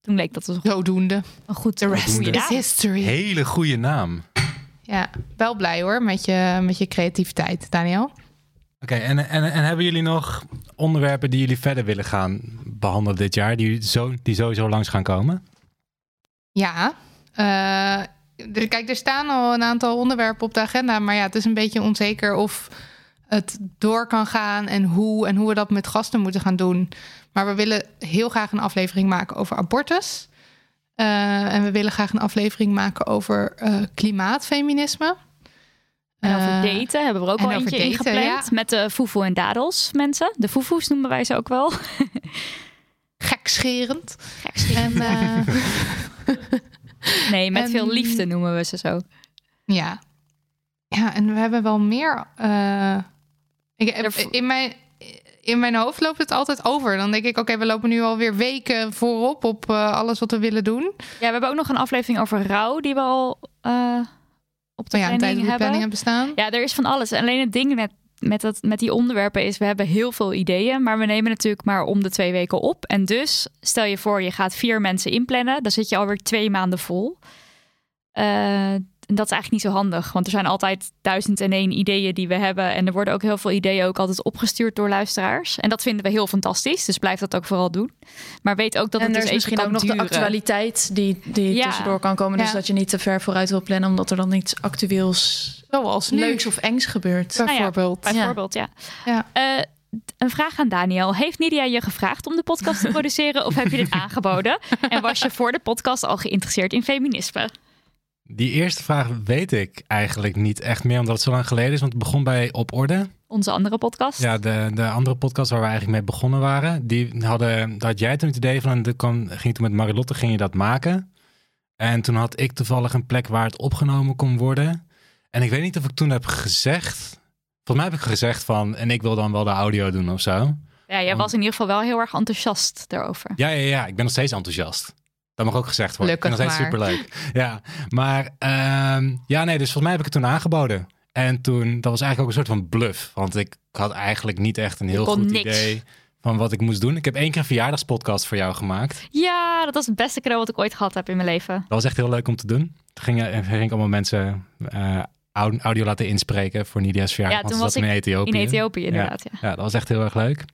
toen leek dat dus zodoende. Een goed de rest is history. Hele goede naam. Ja, wel blij hoor met je, met je creativiteit, Daniel. Oké, okay, en, en, en hebben jullie nog onderwerpen die jullie verder willen gaan behandelen dit jaar, die, zo, die sowieso langs gaan komen? Ja, uh, dus kijk, er staan al een aantal onderwerpen op de agenda, maar ja, het is een beetje onzeker of het door kan gaan en hoe en hoe we dat met gasten moeten gaan doen. Maar we willen heel graag een aflevering maken over abortus uh, en we willen graag een aflevering maken over uh, klimaatfeminisme. En over daten hebben we ook al eentje daten, ingepland. Ja. Met de Fufu en Dadels mensen. De Fufu's noemen wij ze ook wel. Gekscherend. Gekscherend. En, uh... nee, met en... veel liefde noemen we ze zo. Ja. Ja, en we hebben wel meer... Uh... Ik, in, mijn, in mijn hoofd loopt het altijd over. Dan denk ik, oké, okay, we lopen nu alweer weken voorop... op uh, alles wat we willen doen. Ja, we hebben ook nog een aflevering over rouw... die we al... Uh... op de, oh ja, planning, de hebben. Planning hebben staan. Ja, er is van alles. Alleen het ding met, met, dat, met die onderwerpen is... we hebben heel veel ideeën... maar we nemen natuurlijk maar om de twee weken op. En dus, stel je voor, je gaat vier mensen inplannen... dan zit je alweer twee maanden vol. Uh, En dat is eigenlijk niet zo handig, want er zijn altijd duizend en één ideeën die we hebben. En er worden ook heel veel ideeën ook altijd opgestuurd door luisteraars. En dat vinden we heel fantastisch, dus blijf dat ook vooral doen. Maar weet ook dat en het dus even kan duren. En er is misschien ook nog de actualiteit die, die ja. tussendoor kan komen. Dus ja. dat je niet te ver vooruit wil plannen, omdat er dan iets actueels, zoals nu, leuks of engs gebeurt. Bijvoorbeeld. Ah ja, bijvoorbeeld, ja. ja. ja. Uh, Een vraag aan Daniel. Heeft Nidia je gevraagd om de podcast te produceren of heb je dit aangeboden? En was je voor de podcast al geïnteresseerd in feminisme? Die eerste vraag weet ik eigenlijk niet echt meer, omdat het zo lang geleden is. Want het begon bij Op Orde. Onze andere podcast. Ja, de, de andere podcast waar we eigenlijk mee begonnen waren. Die hadden, daar had jij toen het idee van, en dat kwam, ging toen met Marilotte, ging je dat maken. En toen had ik toevallig een plek waar het opgenomen kon worden. En ik weet niet of ik toen heb gezegd... Volgens mij heb ik gezegd van, en ik wil dan wel de audio doen of zo. Ja, jij Want... was in ieder geval wel heel erg enthousiast daarover. Ja, ja, ja, ik ben nog steeds enthousiast. Dat mag ook gezegd worden. Leuk, ik ben nog steeds superleuk. Ja, maar um, ja, nee, dus volgens mij heb ik het toen aangeboden. En toen, dat was eigenlijk ook een soort van bluff. Want ik had eigenlijk niet echt een heel goed niks. idee van wat ik moest doen. Ik heb één keer een verjaardagspodcast voor jou gemaakt. Ja, dat was het beste cadeau wat ik ooit gehad heb in mijn leven. Dat was echt heel leuk om te doen. Toen gingen ging allemaal mensen... Uh, audio laten inspreken voor Nidia's verjaardag. Ja, toen was ik in Ethiopië. In Ethiopië, inderdaad. Ja, ja. ja, dat was echt heel erg leuk.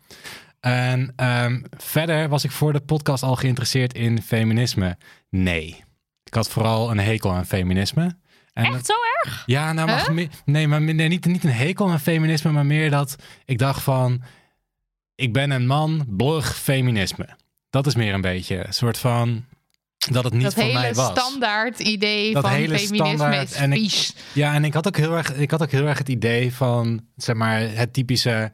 En um, verder was ik voor de podcast al geïnteresseerd in feminisme. Nee. Ik had vooral een hekel aan feminisme. En echt dat, zo erg? Ja, nou, maar, huh? nee, maar nee, niet, niet een hekel aan feminisme, maar meer dat ik dacht van, ik ben een man, blog feminisme. Dat is meer een beetje een soort van... Dat het niet dat voor mij was. Dat hele standaard idee dat van hele feminisme is en vies. Ik, ja, en ik had, ook heel erg, ik had ook heel erg het idee van, zeg maar, het typische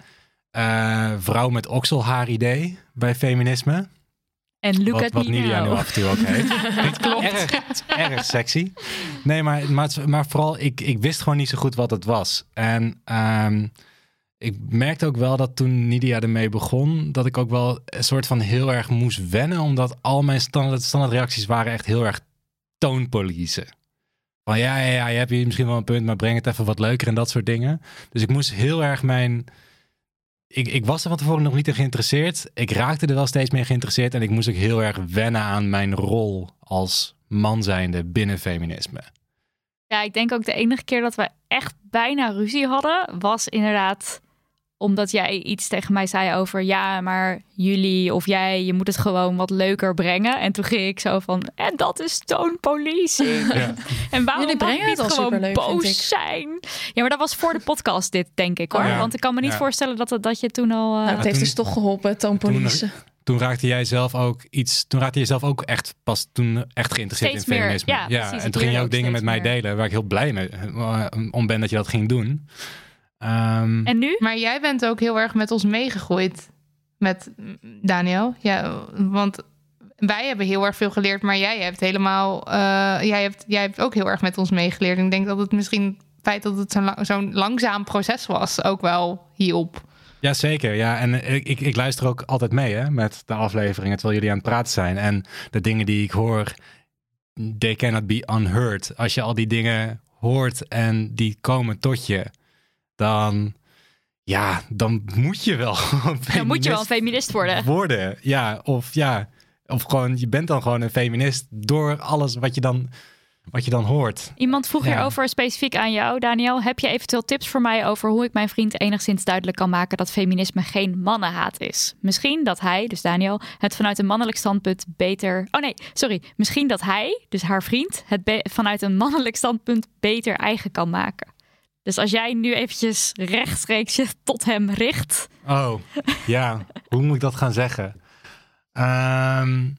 uh, vrouw met okselhaar idee bij feminisme. En look wat, at wat me Nidia now. Nu af en toe ook heeft. Dat klopt. Erg, erg sexy. Nee, maar, maar, maar vooral, ik, ik wist gewoon niet zo goed wat het was. En um, ik merkte ook wel dat toen Nidia ermee begon, dat ik ook wel een soort van heel erg moest wennen, omdat al mijn standaard, standaard reacties waren echt heel erg toonpolice. Van ja, ja, ja, je hebt hier misschien wel een punt, maar breng het even wat leuker en dat soort dingen. Dus ik moest heel erg mijn... Ik, ik was er van tevoren nog niet in geïnteresseerd. Ik raakte er wel steeds meer geïnteresseerd en ik moest ook heel erg wennen aan mijn rol als man zijnde binnen feminisme. Ja, ik denk ook de enige keer dat we echt bijna ruzie hadden, was inderdaad omdat jij iets tegen mij zei over ja, maar jullie of jij, je moet het gewoon wat leuker brengen. En toen ging ik zo van, en dat is tone policing. Ja. En waarom jullie brengen het niet gewoon superleuk, boos zijn? Ja, maar dat was voor de podcast dit, denk ik hoor. Oh, ja. Want ik kan me niet ja. voorstellen dat, dat je toen al... Uh... Nou, het heeft toen, dus toch geholpen, tone policing. Toen, toen raakte jij zelf ook iets... Toen raakte jij zelf ook echt pas toen echt geïnteresseerd steeds in feminisme. Meer, ja, ja, precies, en toen ging je ook dingen met mij meer. delen, waar ik heel blij mee om ben dat je dat ging doen. Um, en nu? Maar jij bent ook heel erg met ons meegegroeid. Met Daniel. Ja, want wij hebben heel erg veel geleerd. Maar jij hebt helemaal... Uh, jij, hebt, jij hebt ook heel erg met ons meegeleerd. En ik denk dat het misschien... Het feit dat het zo'n, lang, zo'n langzaam proces was. Ook wel hierop. Jazeker. Ja, en ik, ik, ik luister ook altijd mee hè, met de afleveringen. Terwijl jullie aan het praten zijn. En de dingen die ik hoor... They cannot be unheard. Als je al die dingen hoort en die komen tot je... Dan, ja, dan moet je wel feminist Dan moet je wel een feminist worden. worden. Ja, of ja, of gewoon, je bent dan gewoon een feminist door alles wat je dan, wat je dan hoort. Iemand vroeg hierover ja. specifiek aan jou, Daniel. Heb je eventueel tips voor mij over hoe ik mijn vriend enigszins duidelijk kan maken dat feminisme geen mannenhaat is? Misschien dat hij, dus Daniel, het vanuit een mannelijk standpunt beter... Oh nee, sorry. Misschien dat hij, dus haar vriend, het be- vanuit een mannelijk standpunt beter eigen kan maken. Dus als jij nu eventjes rechtstreeks je tot hem richt. Oh, ja. Hoe moet ik dat gaan zeggen? Um,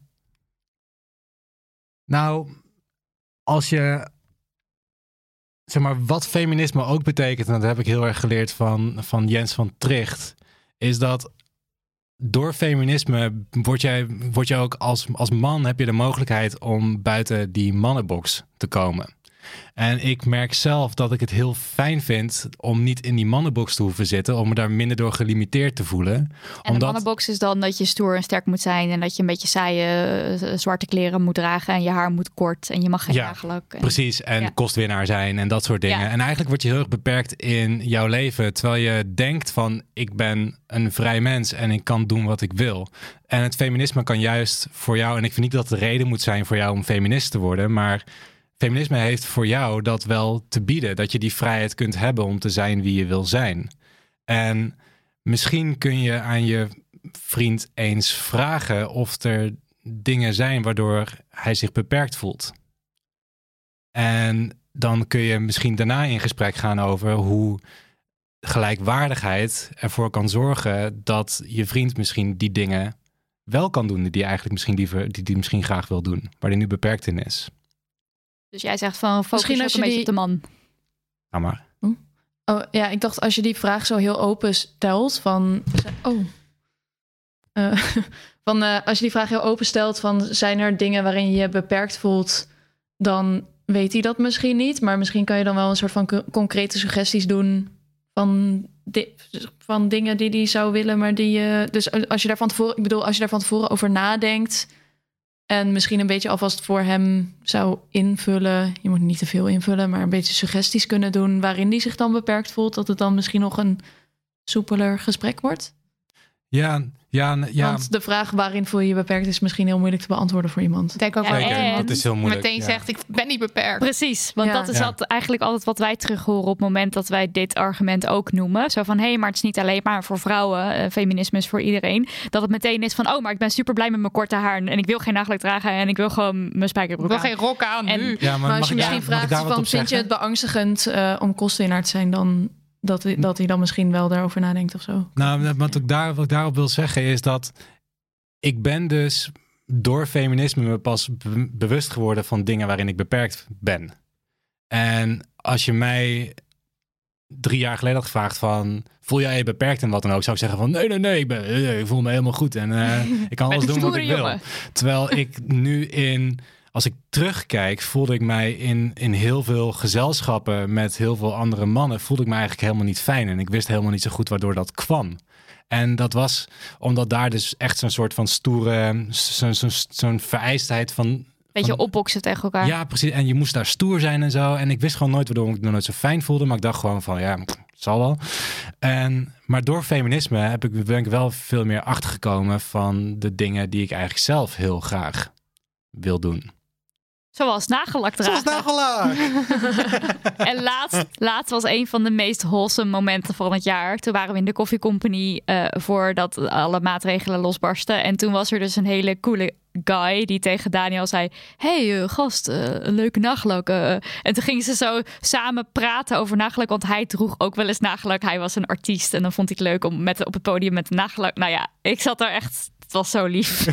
nou, als je... Zeg maar, wat feminisme ook betekent... En dat heb ik heel erg geleerd van, van Jens van Tricht... Is dat door feminisme word jij, word jij ook als, als man... Heb je de mogelijkheid om buiten die mannenbox te komen... En ik merk zelf dat ik het heel fijn vind om niet in die mannenbox te hoeven zitten. Om me daar minder door gelimiteerd te voelen. En omdat... de mannenbox is dan dat je stoer en sterk moet zijn. En dat je een beetje saaie zwarte kleren moet dragen. En je haar moet kort. En je mag geen ja, eigenlijk. En... Precies. En ja. kostwinnaar zijn en dat soort dingen. Ja. En eigenlijk word je heel erg beperkt in jouw leven. Terwijl je denkt van ik ben een vrij mens en ik kan doen wat ik wil. En het feminisme kan juist voor jou. En ik vind niet dat het reden moet zijn voor jou om feminist te worden. Maar... feminisme heeft voor jou dat wel te bieden. Dat je die vrijheid kunt hebben om te zijn wie je wil zijn. En misschien kun je aan je vriend eens vragen of er dingen zijn waardoor hij zich beperkt voelt. En dan kun je misschien daarna in gesprek gaan over hoe gelijkwaardigheid ervoor kan zorgen dat je vriend misschien die dingen wel kan doen die hij eigenlijk misschien liever, die, die misschien graag wil doen, waar hij nu beperkt in is. Dus jij zegt van focus je ook een beetje op de man. Nou maar. Hm? Oh, ja, ik dacht als je die vraag zo heel open stelt van... Oh. Uh, van uh, als je die vraag heel open stelt van zijn er dingen waarin je je beperkt voelt, dan weet hij dat misschien niet. Maar misschien kan je dan wel een soort van co- concrete suggesties doen van, di- van dingen die hij zou willen. Maar die je. Uh, dus als je daar van tevoren, ik bedoel, als je daar van tevoren over nadenkt en misschien een beetje alvast voor hem zou invullen. Je moet niet te veel invullen, maar een beetje suggesties kunnen doen waarin hij zich dan beperkt voelt, dat het dan misschien nog een soepeler gesprek wordt. Ja, ja, ja. Want de vraag waarin voel je je beperkt is misschien heel moeilijk te beantwoorden voor iemand. Ik denk ook wel. Ja, dat is heel moeilijk. Meteen ja. Zegt, ik ben niet beperkt. Precies, want ja. dat is ja. dat eigenlijk altijd wat wij terug horen op het moment dat wij dit argument ook noemen. Zo van, hé, hey, maar het is niet alleen maar voor vrouwen. Uh, feminisme is voor iedereen. Dat het meteen is van, oh, maar ik ben super blij met mijn korte haar. En ik wil geen nagelak dragen en ik wil gewoon mijn spijkerbroek aan. Ik wil aan. Geen rok aan en, nu. Ja, maar, maar als je daar, misschien vraagt, van, vind zeggen? je het beangstigend uh, om kostenaar te zijn dan... Dat hij, dat hij dan misschien wel daarover nadenkt of zo. Nou, wat ik, daar, wat ik daarop wil zeggen is dat... ik ben dus door feminisme me pas be- bewust geworden... van dingen waarin ik beperkt ben. En als je mij drie jaar geleden had gevraagd van... voel jij je beperkt en wat dan ook... zou ik zeggen van nee, nee, nee, ik, ben, nee, ik voel me helemaal goed. En uh, ik kan alles doen wat ik wil. Jongen. Terwijl ik nu in... Als ik terugkijk, voelde ik mij in, in heel veel gezelschappen met heel veel andere mannen, voelde ik me eigenlijk helemaal niet fijn. En ik wist helemaal niet zo goed waardoor dat kwam. En dat was omdat daar dus echt zo'n soort van stoere, zo, zo, zo'n vereistheid van... Beetje opboksen tegen elkaar. Ja, precies. En je moest daar stoer zijn en zo. En ik wist gewoon nooit waardoor ik me nooit zo fijn voelde. Maar ik dacht gewoon van, ja, zal wel. En, maar door feminisme heb ik, ben ik wel veel meer achtergekomen van de dingen die ik eigenlijk zelf heel graag wil doen. Zoals nagellak dragen. Zoals nagellak. En laatst, laatst was een van de meest wholesome momenten van het jaar. Toen waren we in de koffiecompany uh, voordat alle maatregelen losbarsten. En toen was er dus een hele coole guy die tegen Daniel zei... Hé, hey, uh, gast, uh, een leuke nagellak. Uh. En toen gingen ze zo samen praten over nagellak. Want hij droeg ook wel eens nagellak. Hij was een artiest en dan vond hij het leuk om met, op het podium met nagellak. Nou ja, ik zat daar echt... Het was zo lief.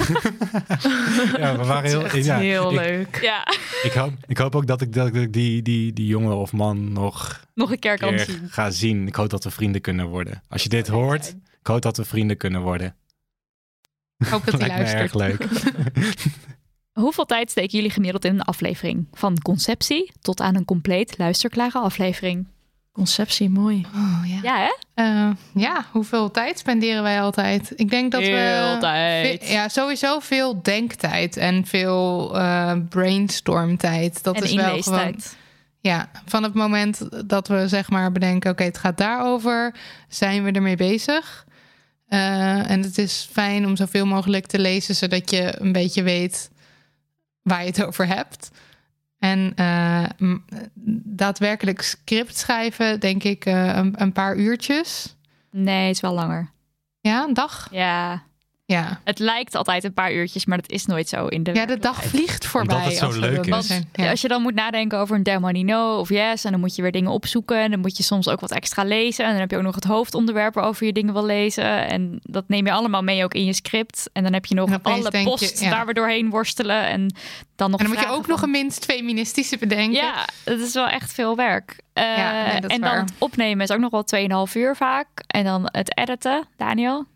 Ja, we waren heel, ja, heel ik, leuk. Ja. Ik, hoop, ik hoop ook dat ik, dat ik die, die, die jongen of man nog, nog een keer, keer kan zien. Ga zien. Ik hoop dat we vrienden kunnen worden. Als je dit hoort, ik hoop dat we vrienden kunnen worden. Ik hoop dat hij luistert. Lijkt me erg leuk. Hoeveel tijd steken jullie gemiddeld in een aflevering? Van conceptie tot aan een compleet luisterklare aflevering. Conceptie, mooi. Oh, ja. Ja, hè? Uh, ja, hoeveel tijd spenderen wij altijd? Ik denk dat heel we... tijd. Ve- ja, sowieso veel denktijd en veel uh, brainstormtijd. Dat en is wel gewoon. Ja, van het moment dat we zeg maar bedenken... oké, okay, het gaat daarover, zijn we ermee bezig. Uh, en het is fijn om zoveel mogelijk te lezen... zodat je een beetje weet waar je het over hebt... En uh, daadwerkelijk script schrijven, denk ik, uh, een, een paar uurtjes. Nee, het is wel langer. Ja, een dag? Ja. ja. Het lijkt altijd een paar uurtjes, maar dat is nooit zo. in de. Ja, de dag vliegt voorbij. Omdat het zo als leuk is. Zijn, ja. Als je dan moet nadenken over een damn honey no of yes... en dan moet je weer dingen opzoeken... en dan moet je soms ook wat extra lezen... en dan heb je ook nog het hoofdonderwerp over je dingen wil lezen... en dat neem je allemaal mee ook in je script... en dan heb je nog alle posts ja. daar weer doorheen worstelen... en dan, nog en dan moet je ook van... nog een minst feministische bedenken. Ja, dat is wel echt veel werk. Uh, ja, nee, en dan waar. Het opnemen is ook nog wel twee en een half uur vaak... en dan het editen, Daniel...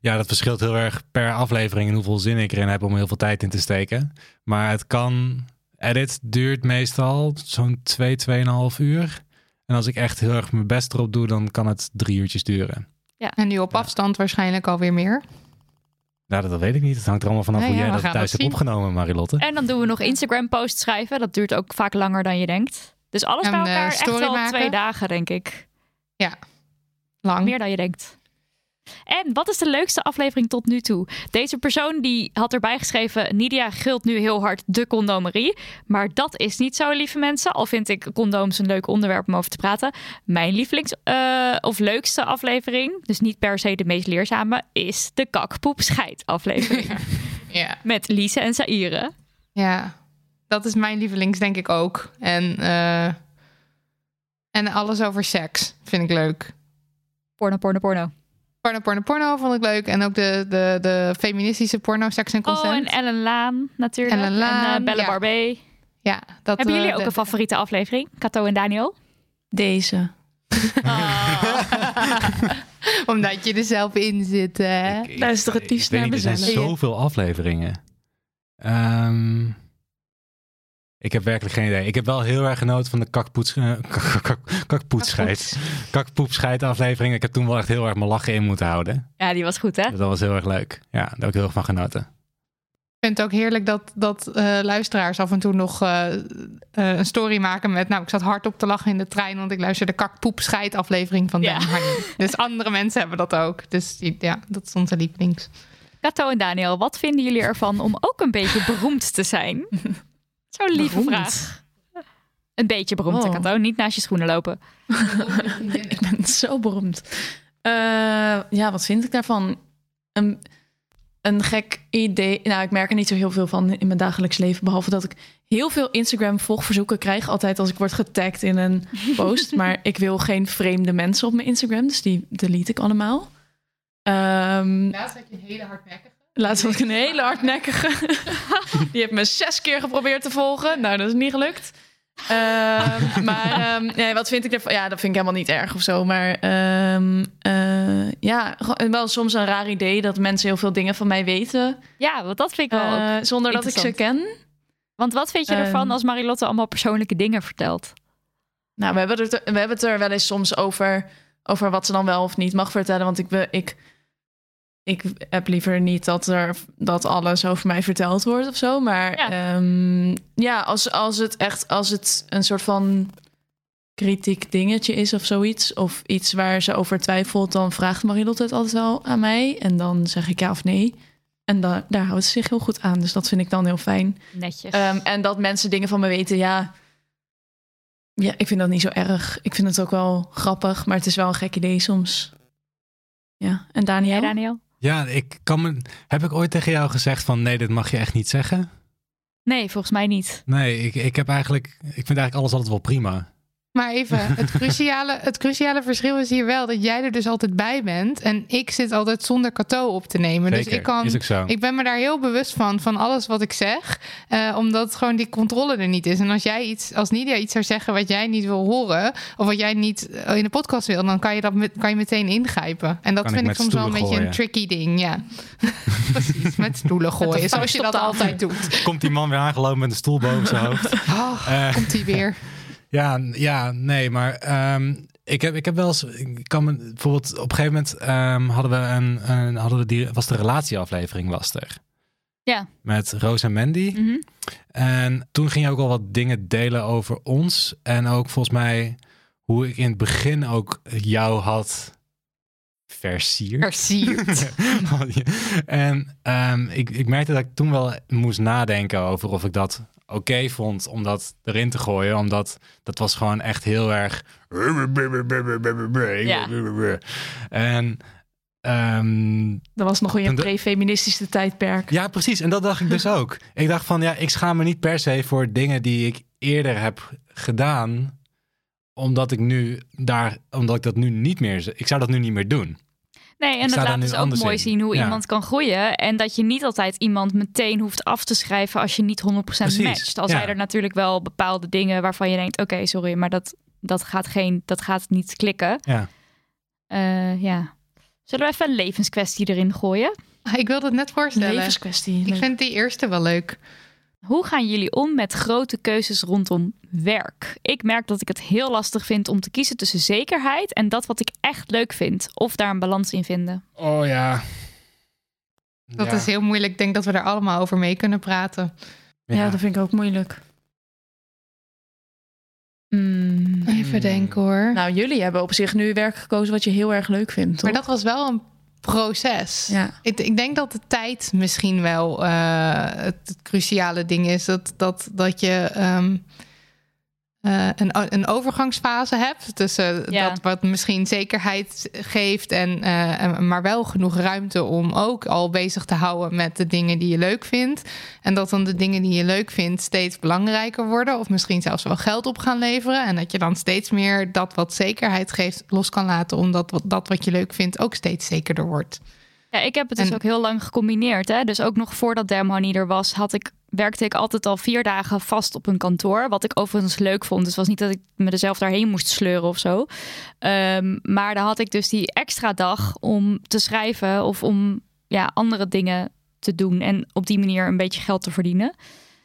Ja, dat verschilt heel erg per aflevering... en hoeveel zin ik erin heb om heel veel tijd in te steken. Maar het kan... Edit duurt meestal zo'n twee, tweeënhalf uur. En als ik echt heel erg mijn best erop doe... dan kan het drie uurtjes duren. Ja. En nu op ja. afstand waarschijnlijk alweer meer? Nou, dat, dat weet ik niet. Het hangt er allemaal vanaf ja, hoe jij ja, dat thuis hebt opgenomen, Marilotte. En dan doen we nog Instagram-posts schrijven. Dat duurt ook vaak langer dan je denkt. Dus alles en bij elkaar echt wel maken. Twee dagen, denk ik. Ja, lang. Meer dan je denkt. En wat is de leukste aflevering tot nu toe? Deze persoon die had erbij geschreven... Nidia gilt nu heel hard de condomerie. Maar dat is niet zo, lieve mensen. Al vind ik condooms een leuk onderwerp om over te praten. Mijn lievelings- uh, of leukste aflevering... dus niet per se de meest leerzame... is de kakpoepscheid aflevering. Ja. Ja. Met Lise en Saïre. Ja, dat is mijn lievelings denk ik ook. En, uh, en alles over seks vind ik leuk. Porno, porno, porno. Porno, porno, porno vond ik leuk. En ook de, de, de feministische porno, seks en consent. Oh, en Ellen Laan natuurlijk. Ellen Laan, en uh, Belle ja. Barbé. Ja, dat, Hebben jullie ook de, een favoriete de, aflevering? Kato en Daniel? Deze. Oh. Omdat je er zelf in zit, hè? Ik, ik, Luister het liefst naar mezelf. Er zijn zoveel afleveringen. Um, ik heb werkelijk geen idee. Ik heb wel heel erg genoten van de kakpoets, uh, kak, kak, kakpoetscheid. Kakpoepscheid aflevering. Ik heb toen wel echt heel erg mijn lachen in moeten houden. Ja, die was goed, hè? Dat was heel erg leuk. Ja, daar heb ik heel erg van genoten. Ik vind het ook heerlijk dat, dat uh, luisteraars af en toe nog uh, uh, een story maken met... nou, ik zat hardop te lachen in de trein... want ik luisterde de kakpoepscheid aflevering van ja. Dem Honey. Dus andere mensen hebben dat ook. Dus ja, dat is onze lievelings. Kato en Daniel, wat vinden jullie ervan om ook een beetje beroemd te zijn? Zo'n lieve beroemd. vraag. Een beetje beroemd, oh. Kato. Niet naast je schoenen lopen. Ik ben zo beroemd. Uh, ja, wat vind ik daarvan? Een... Een gek idee. Nou, ik merk er niet zo heel veel van in mijn dagelijks leven. Behalve dat ik heel veel Instagram-volgverzoeken krijg. Altijd als ik word getagd in een post. Maar ik wil geen vreemde mensen op mijn Instagram. Dus die delete ik allemaal. Um, Laatst had je een hele hardnekkige. Laatst had ik een hele hardnekkige. Die heeft me zes keer geprobeerd te volgen. Nou, dat is niet gelukt. Uh, maar um, nee, wat vind ik ervan? Ja, dat vind ik helemaal niet erg of zo. Maar um, uh, ja, wel soms een raar idee dat mensen heel veel dingen van mij weten. Ja, want dat vind ik wel ook uh, zonder dat ik ze ken. Want wat vind je ervan um, als Marilotte allemaal persoonlijke dingen vertelt? Nou, we hebben het er, we hebben het er wel eens soms over, over wat ze dan wel of niet mag vertellen. Want ik, ik, ik heb liever niet dat er dat alles over mij verteld wordt of zo. Maar ja, um, ja als, als het echt als het een soort van kritiek dingetje is of zoiets. Of iets waar ze over twijfelt, dan vraagt Marilotte het altijd wel aan mij. En dan zeg ik ja of nee. En da- daar houdt ze zich heel goed aan. Dus dat vind ik dan heel fijn. Netjes. Um, en dat mensen dingen van me weten, ja... Ja, ik vind dat niet zo erg. Ik vind het ook wel grappig, maar het is wel een gek idee soms. Ja, en Daniel? Hey, Daniel? Ja, ik kan me... Heb ik ooit tegen jou gezegd van... nee, dit mag je echt niet zeggen? Nee, volgens mij niet. Nee, ik, ik heb eigenlijk... Ik vind eigenlijk alles altijd wel prima. Maar even, het cruciale, het cruciale verschil is hier wel... dat jij er dus altijd bij bent... en ik zit altijd zonder Cato op te nemen. Zeker, dus ik kan, is ook zo. Ik ben me daar heel bewust van... van alles wat ik zeg... Uh, omdat gewoon die controle er niet is. En als jij iets, als Nidia iets zou zeggen... wat jij niet wil horen... of wat jij niet in de podcast wil... dan kan je, dat met, kan je meteen ingrijpen. En dat kan vind ik, ik soms wel een gooien. beetje een tricky ding. Ja, precies, met stoelen gooien. Met zoals je dat altijd doet. Komt die man weer aangelopen met een stoel boven zijn hoofd. Oh, uh. Komt hij weer... Ja, ja, nee, maar um, ik, heb, ik heb wel eens... Ik kan me, bijvoorbeeld op een gegeven moment um, hadden we een... een hadden we die, was de relatieaflevering was er. Ja. Met Roos en Mandy. Mm-hmm. En toen ging je ook al wat dingen delen over ons. En ook volgens mij hoe ik in het begin ook jou had versierd. Versierd. En um, ik, ik merkte dat ik toen wel moest nadenken over of ik dat... oké okay vond om dat erin te gooien. Omdat dat was gewoon echt heel erg... Ja. En... Um, dat was nog in je pre-feministische tijdperk. Ja, precies. En dat dacht ik dus ook. Ik dacht van, ja, ik schaam me niet per se voor dingen die ik eerder heb gedaan. Omdat ik nu daar... Omdat ik dat nu niet meer... Ik zou dat nu niet meer doen. Nee, en dat laat dus ook mooi in. zien hoe ja. iemand kan groeien. En dat je niet altijd iemand meteen hoeft af te schrijven als je niet honderd procent Precies. matcht. Al ja. zijn er natuurlijk wel bepaalde dingen waarvan je denkt... oké, okay, sorry, maar dat, dat, gaat geen, dat gaat niet klikken. Ja. Uh, ja. Zullen we even een levenskwestie erin gooien? Ik wilde het net voorstellen. Levenskwestie. Ik leuk. vind die eerste wel leuk. Hoe gaan jullie om met grote keuzes rondom werk? Ik merk dat ik het heel lastig vind om te kiezen tussen zekerheid... en dat wat ik echt leuk vind. Of daar een balans in vinden. Oh ja. Dat ja. is heel moeilijk. Ik denk dat we daar allemaal over mee kunnen praten. Ja, ja dat vind ik ook moeilijk. Mm. Even denken hoor. Nou, jullie hebben op zich nu werk gekozen wat je heel erg leuk vindt. Maar toch? Dat was wel een proces. Ja. Ik, ik denk dat de tijd misschien wel uh, het, het cruciale ding is. Dat, dat, dat je um, uh, een, een overgangsfase hebt. Tussen ja. dat wat misschien zekerheid geeft. En, uh, en, maar wel genoeg ruimte om ook al bezig te houden met de dingen die je leuk vindt. En dat dan de dingen die je leuk vindt steeds belangrijker worden. Of misschien zelfs wel geld op gaan leveren. En dat je dan steeds meer dat wat zekerheid geeft los kan laten. Omdat dat wat je leuk vindt ook steeds zekerder wordt. Ja, ik heb het en... dus ook heel lang gecombineerd. Hè? Dus ook nog voordat Damn Honey er was, had ik... werkte ik altijd al vier dagen vast op een kantoor. Wat ik overigens leuk vond. Dus het was niet dat ik mezelf daarheen moest sleuren of zo. Um, maar dan had ik dus die extra dag om te schrijven. Of om ja, andere dingen te doen. En op die manier een beetje geld te verdienen.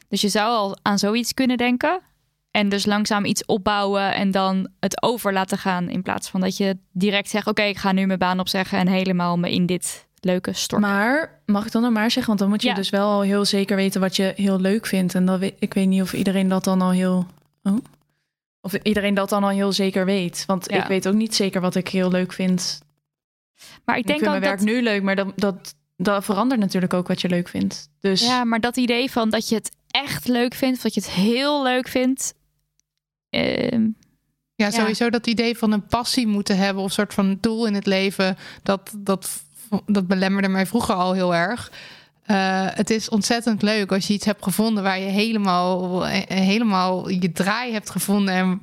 Dus je zou al aan zoiets kunnen denken. En dus langzaam iets opbouwen. En dan het over laten gaan. In plaats van dat je direct zegt... oké, okay, ik ga nu mijn baan opzeggen. En helemaal me in dit... leuke storten. Maar mag ik dan nog maar zeggen? Want dan moet je ja. dus wel al heel zeker weten wat je heel leuk vindt. En dat, ik weet niet of iedereen dat dan al heel... Oh? Of iedereen dat dan al heel zeker weet. Want ja. ik weet ook niet zeker wat ik heel leuk vind. Maar ik denk ik vind ook mijn werk dat... nu leuk, maar dat, dat, dat verandert natuurlijk ook wat je leuk vindt. Dus... Ja, maar dat idee van dat je het echt leuk vindt, dat je het heel leuk vindt... Uh... Ja, sowieso ja. dat idee van een passie moeten hebben... of een soort van doel in het leven, dat... dat... dat belemmerde mij vroeger al heel erg. Uh, het is ontzettend leuk als je iets hebt gevonden... waar je helemaal, helemaal je draai hebt gevonden... en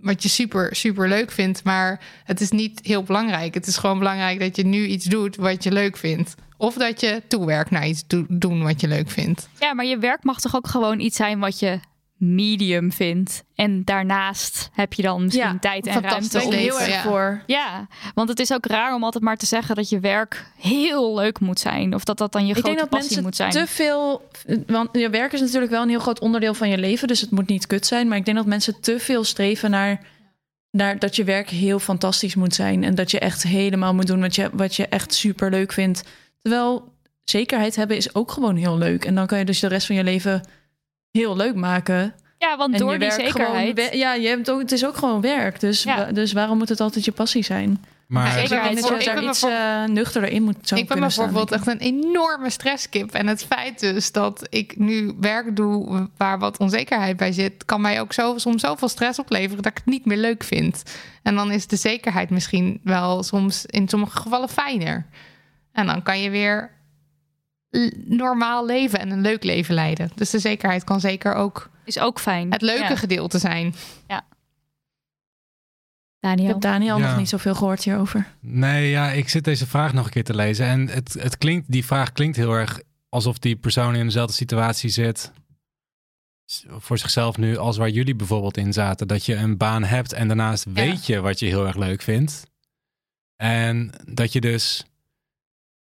wat je super, super leuk vindt. Maar het is niet heel belangrijk. Het is gewoon belangrijk dat je nu iets doet wat je leuk vindt. Of dat je toewerkt naar iets do- doen wat je leuk vindt. Ja, maar je werk mag toch ook gewoon iets zijn wat je... medium vindt. En daarnaast heb je dan misschien ja, tijd en ruimte om heel erg ja. voor. Ja, want het is ook raar om altijd maar te zeggen dat je werk heel leuk moet zijn. Of dat dat dan je ik grote denk dat passie moet zijn. Te veel, want je werk is natuurlijk wel een heel groot onderdeel van je leven. Dus het moet niet kut zijn. Maar ik denk dat mensen te veel streven naar, naar dat je werk heel fantastisch moet zijn. En dat je echt helemaal moet doen wat je, wat je echt super leuk vindt. Terwijl zekerheid hebben is ook gewoon heel leuk. En dan kan je dus de rest van je leven... heel leuk maken. Ja, want en door die zekerheid... Gewoon, ja, je hebt ook, het is ook gewoon werk. Dus, ja. wa- dus waarom moet het altijd je passie zijn? Maar ja, ik denk dat je daar iets uh, nuchterder in moet zou ik ben bijvoorbeeld staan, echt een enorme stresskip. En het feit dus dat ik nu werk doe waar wat onzekerheid bij zit... kan mij ook zo, soms zoveel stress opleveren dat ik het niet meer leuk vind. En dan is de zekerheid misschien wel soms in sommige gevallen fijner. En dan kan je weer... normaal leven en een leuk leven leiden. Dus de zekerheid kan zeker ook... Is ook fijn. Het leuke ja. gedeelte zijn. Ja. Daniel. Ik heb Daniel ja. nog niet zoveel gehoord hierover. Nee, ja, ik zit deze vraag nog een keer te lezen. En het, het klinkt, die vraag klinkt heel erg... alsof die persoon in dezelfde situatie zit... voor zichzelf nu als waar jullie bijvoorbeeld in zaten. Dat je een baan hebt en daarnaast ja. weet je wat je heel erg leuk vindt. En dat je dus...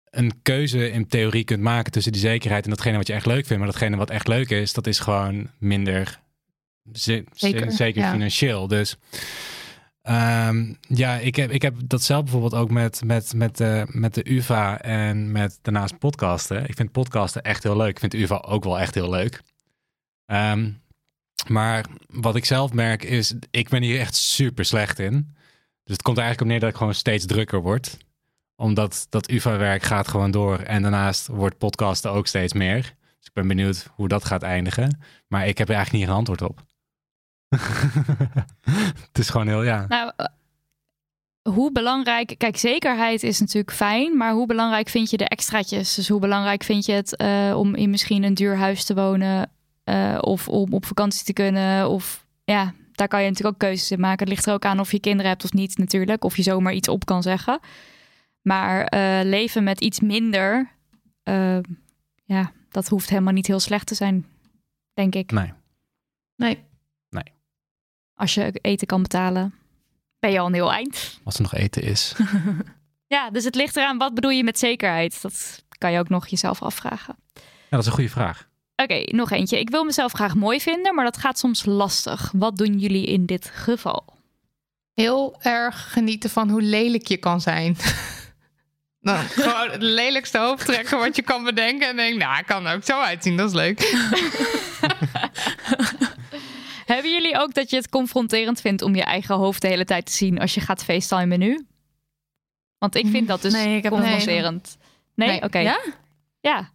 een keuze in theorie kunt maken tussen die zekerheid en datgene wat je echt leuk vindt. Maar datgene wat echt leuk is, dat is gewoon minder ze- zeker, zeker ja. financieel. Dus um, ja, ik heb, ik heb dat zelf bijvoorbeeld ook met, met, met, de, met de UvA en met daarnaast podcasten. Ik vind podcasten echt heel leuk. Ik vind de UvA ook wel echt heel leuk. Um, maar wat ik zelf merk is, ik ben hier echt super slecht in. Dus het komt er eigenlijk op neer dat ik gewoon steeds drukker word. Omdat dat UvA-werk gaat gewoon door. En daarnaast wordt podcasten ook steeds meer. Dus ik ben benieuwd hoe dat gaat eindigen. Maar ik heb er eigenlijk niet een antwoord op. Het is gewoon heel, ja. Nou, hoe belangrijk... Kijk, zekerheid is natuurlijk fijn. Maar hoe belangrijk vind je de extraatjes? Dus hoe belangrijk vind je het uh, om in misschien een duur huis te wonen? Uh, of om op vakantie te kunnen? Of ja, daar kan je natuurlijk ook keuzes in maken. Het ligt er ook aan of je kinderen hebt of niet natuurlijk. Of je zomaar iets op kan zeggen. Maar uh, leven met iets minder, uh, ja, dat hoeft helemaal niet heel slecht te zijn, denk ik. Nee. Nee. Nee. Als je eten kan betalen, ben je al een heel eind. Als er nog eten is. Ja, dus het ligt eraan, wat bedoel je met zekerheid? Dat kan je ook nog jezelf afvragen. Ja, dat is een goede vraag. Oké, okay, nog eentje. Ik wil mezelf graag mooi vinden, maar dat gaat soms lastig. Wat doen jullie in dit geval? Heel erg genieten van hoe lelijk je kan zijn. Nou, gewoon het lelijkste hoofd trekken wat je kan bedenken. En denk, nou, ik kan er ook zo uitzien. Dat is leuk. Hebben jullie ook dat je het confronterend vindt... om je eigen hoofd de hele tijd te zien... als je gaat facetimen nu? Want ik vind dat dus nee, ik heb confronterend. Nee, nee? oké. Okay. Ja? Ja.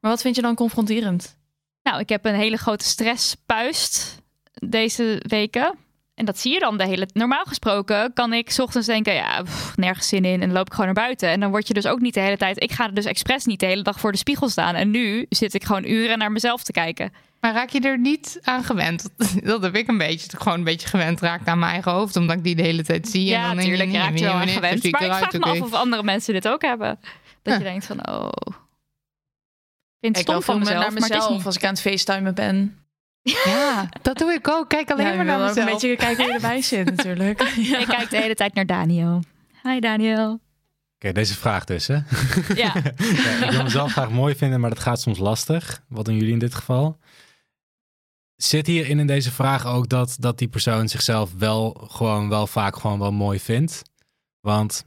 Maar wat vind je dan confronterend? Nou, ik heb een hele grote stresspuist deze weken. En dat zie je dan de hele... Normaal gesproken kan ik 's ochtends denken... ja, pff, nergens zin in en dan loop ik gewoon naar buiten. En dan word je dus ook niet de hele tijd... Ik ga er dus expres niet de hele dag voor de spiegel staan. En nu zit ik gewoon uren naar mezelf te kijken. Maar raak je er niet aan gewend? Dat heb ik een beetje. Dat ik gewoon een beetje gewend raak aan mijn eigen hoofd. Omdat ik die de hele tijd zie. Ja, en dan tuurlijk. Je raakt je wel aan gewend. Maar ik vraag me af of andere mensen dit ook hebben. Dat ja. je denkt van... oh, ik vind het stom van mezelf. Naar mezelf maar het is niet... als ik aan het facetimen ben... Ja, dat doe ik ook. Kijk alleen ja, maar naar mezelf. Een beetje kijken hoe je erbij zit natuurlijk. Ja. Ik kijk de hele tijd naar Daniel. Hi Daniel. Oké, okay, deze vraag dus, hè? Ja. Ja. Ik wil mezelf graag mooi vinden, maar dat gaat soms lastig. Wat doen jullie in dit geval? Zit hierin in deze vraag ook dat, dat die persoon zichzelf wel gewoon wel vaak gewoon wel mooi vindt? Want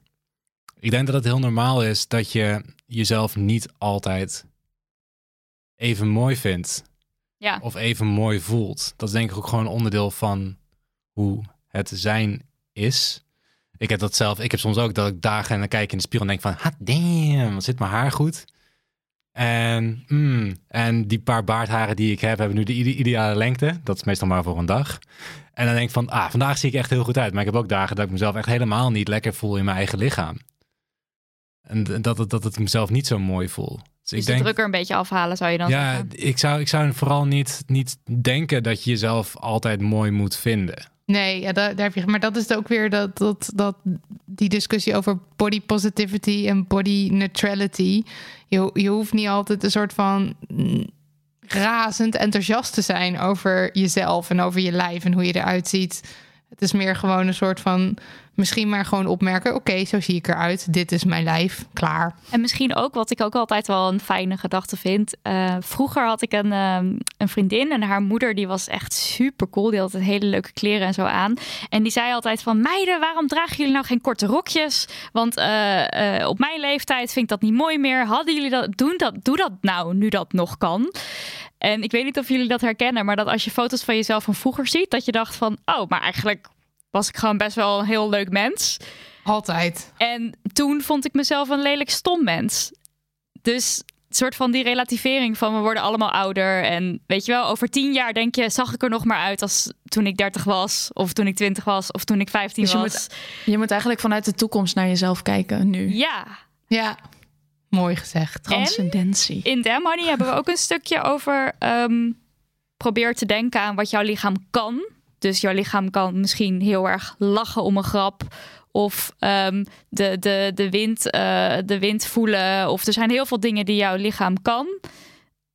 ik denk dat het heel normaal is dat je jezelf niet altijd even mooi vindt. Ja. Of even mooi voelt. Dat is denk ik ook gewoon een onderdeel van hoe het zijn is. Ik heb dat zelf. Ik heb soms ook dat ik dagen en dan kijk in de spiegel en denk van... ha, damn, wat zit mijn haar goed. En, mm, en die paar baardharen die ik heb, hebben nu de ide- ideale lengte. Dat is meestal maar voor een dag. En dan denk ik van, ah, vandaag zie ik echt heel goed uit. Maar ik heb ook dagen dat ik mezelf echt helemaal niet lekker voel in mijn eigen lichaam. En dat het, dat het mezelf niet zo mooi voel. Dus, dus ik de denk, druk er een beetje afhalen zou je dan ja, zeggen? Ja, ik zou, ik zou vooral niet, niet denken dat je jezelf altijd mooi moet vinden. Nee, ja, daar, daar heb je, maar dat is ook weer dat, dat, dat die discussie over body positivity en body neutrality. Je, je hoeft niet altijd een soort van razend enthousiast te zijn over jezelf en over je lijf en hoe je eruit ziet. Het is meer gewoon een soort van... misschien maar gewoon opmerken... oké, okay, zo zie ik eruit. Dit is mijn lijf. Klaar. En misschien ook, wat ik ook altijd wel een fijne gedachte vind... Uh, vroeger had ik een, um, een vriendin... en haar moeder, die was echt super cool. Die had altijd hele leuke kleren en zo aan. En die zei altijd van... meiden, waarom dragen jullie nou geen korte rokjes? Want uh, uh, op mijn leeftijd vind ik dat niet mooi meer. Hadden jullie dat... doen dat, doe dat nou, nu dat nog kan. En ik weet niet of jullie dat herkennen... maar dat als je foto's van jezelf van vroeger ziet... dat je dacht van... oh, maar eigenlijk... was ik gewoon best wel een heel leuk mens. Altijd. En toen vond ik mezelf een lelijk stom mens. Dus een soort van die relativering van... we worden allemaal ouder. En weet je wel, over tien jaar denk je... zag ik er nog maar uit als toen ik dertig was... of toen ik twintig was, of toen ik vijftien dus je was. Moet, je moet eigenlijk vanuit de toekomst naar jezelf kijken nu. Ja. Ja, mooi gezegd. Transcendentie. En in Dem Honey hebben we ook een stukje over... Um, probeer te denken aan wat jouw lichaam kan... Dus jouw lichaam kan misschien heel erg lachen om een grap. Of um, de, de, de, wind, uh, de wind voelen. Of er zijn heel veel dingen die jouw lichaam kan.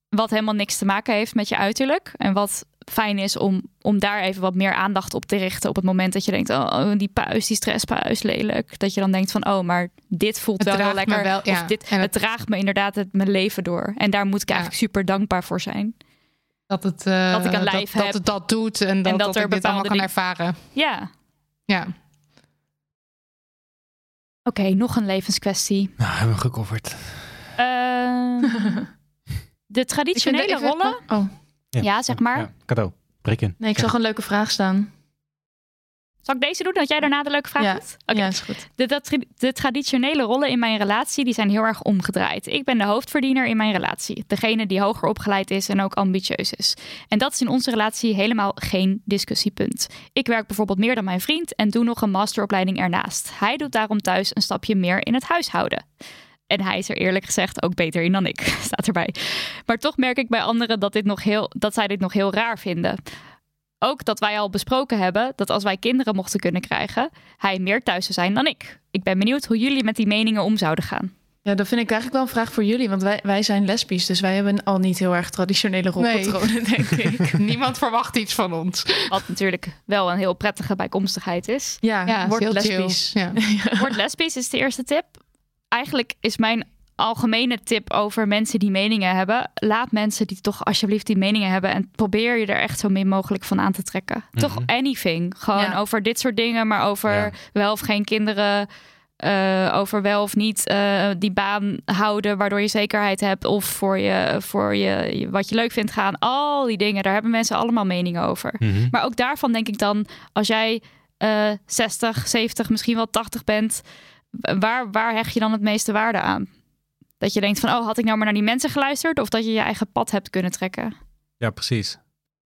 Wat helemaal niks te maken heeft met je uiterlijk. En wat fijn is om, om daar even wat meer aandacht op te richten. Op het moment dat je denkt, oh, die puist, die stresspuist, lelijk. Dat je dan denkt van, oh, maar dit voelt het wel heel lekker. Wel, ja. Of dit, en het, het draagt me inderdaad het, mijn leven door. En daar moet ik ja. eigenlijk super dankbaar voor zijn. Dat het, uh, dat, ik een lijf dat, heb. dat het dat doet en dat, en dat, dat er ik dit allemaal kan dingen... ervaren. Ja. ja. Oké, okay, nog een levenskwestie. Nou, hebben we gecoverd. Uh, de traditionele ik vind, ik rollen. Vind... Oh. Ja. ja, zeg maar. Ja, cadeau, prik in. Nee, ik zag een leuke vraag staan. Zal ik deze doen, dat jij daarna de leuke vraag ja. doet? Okay. Ja, is goed. De, de, de traditionele rollen in mijn relatie, die zijn heel erg omgedraaid. Ik ben de hoofdverdiener in mijn relatie. Degene die hoger opgeleid is en ook ambitieus is. En dat is in onze relatie helemaal geen discussiepunt. Ik werk bijvoorbeeld meer dan mijn vriend en doe nog een masteropleiding ernaast. Hij doet daarom thuis een stapje meer in het huishouden. En hij is er eerlijk gezegd ook beter in dan ik, staat erbij. Maar toch merk ik bij anderen dat, dit nog heel, dat zij dit nog heel raar vinden... Ook dat wij al besproken hebben dat als wij kinderen mochten kunnen krijgen... hij meer thuis zou zijn dan ik. Ik ben benieuwd hoe jullie met die meningen om zouden gaan. Ja, dat vind ik eigenlijk wel een vraag voor jullie. Want wij, wij zijn lesbisch, dus wij hebben al niet heel erg traditionele rolpatronen, nee. denk ik. Niemand verwacht iets van ons. Wat natuurlijk wel een heel prettige bijkomstigheid is. Ja, ja word lesbisch. Ja. Word lesbisch is de eerste tip. Eigenlijk is mijn... algemene tip over mensen die meningen hebben. Laat mensen die toch alsjeblieft die meningen hebben. En probeer je er echt zo min mogelijk van aan te trekken. Mm-hmm. Toch anything. Gewoon ja. over dit soort dingen. Maar over ja. wel of geen kinderen. Uh, over wel of niet uh, die baan houden. Waardoor je zekerheid hebt. Of voor, je, voor je, wat je leuk vindt gaan. Al die dingen. Daar hebben mensen allemaal meningen over. Mm-hmm. Maar ook daarvan denk ik dan. Als jij uh, zestig, zeventig, misschien wel tachtig bent. waar, waar hecht je dan het meeste waarde aan? Dat je denkt van, oh, had ik nou maar naar die mensen geluisterd? Of dat je je eigen pad hebt kunnen trekken? Ja, precies.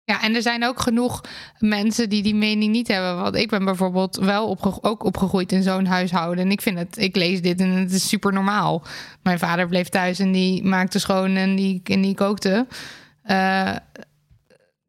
Ja, en er zijn ook genoeg mensen die die mening niet hebben. Want ik ben bijvoorbeeld wel opge- ook opgegroeid in zo'n huishouden. En ik vind het, ik lees dit en het is super normaal. Mijn vader bleef thuis en die maakte schoon en die, en die kookte. Uh,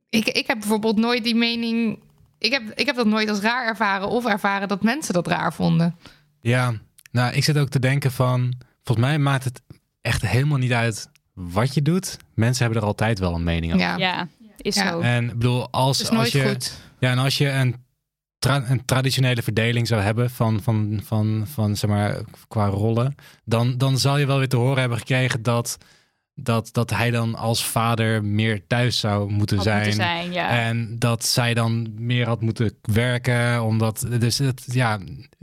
ik, ik heb bijvoorbeeld nooit die mening... Ik heb, ik heb dat nooit als raar ervaren of ervaren dat mensen dat raar vonden. Ja, nou, ik zit ook te denken van... Volgens mij maakt het echt helemaal niet uit wat je doet. Mensen hebben er altijd wel een mening over. Ja, ja. Is ja. Zo. En bedoel, als, is nooit als je, goed. Ja, en als je een, tra- een traditionele verdeling zou hebben van, van, van, van zeg maar, qua rollen, dan, dan zal je wel weer te horen hebben gekregen dat, dat, dat hij dan als vader meer thuis zou moeten had zijn. Moeten zijn ja. En dat zij dan meer had moeten werken, omdat dus het ja.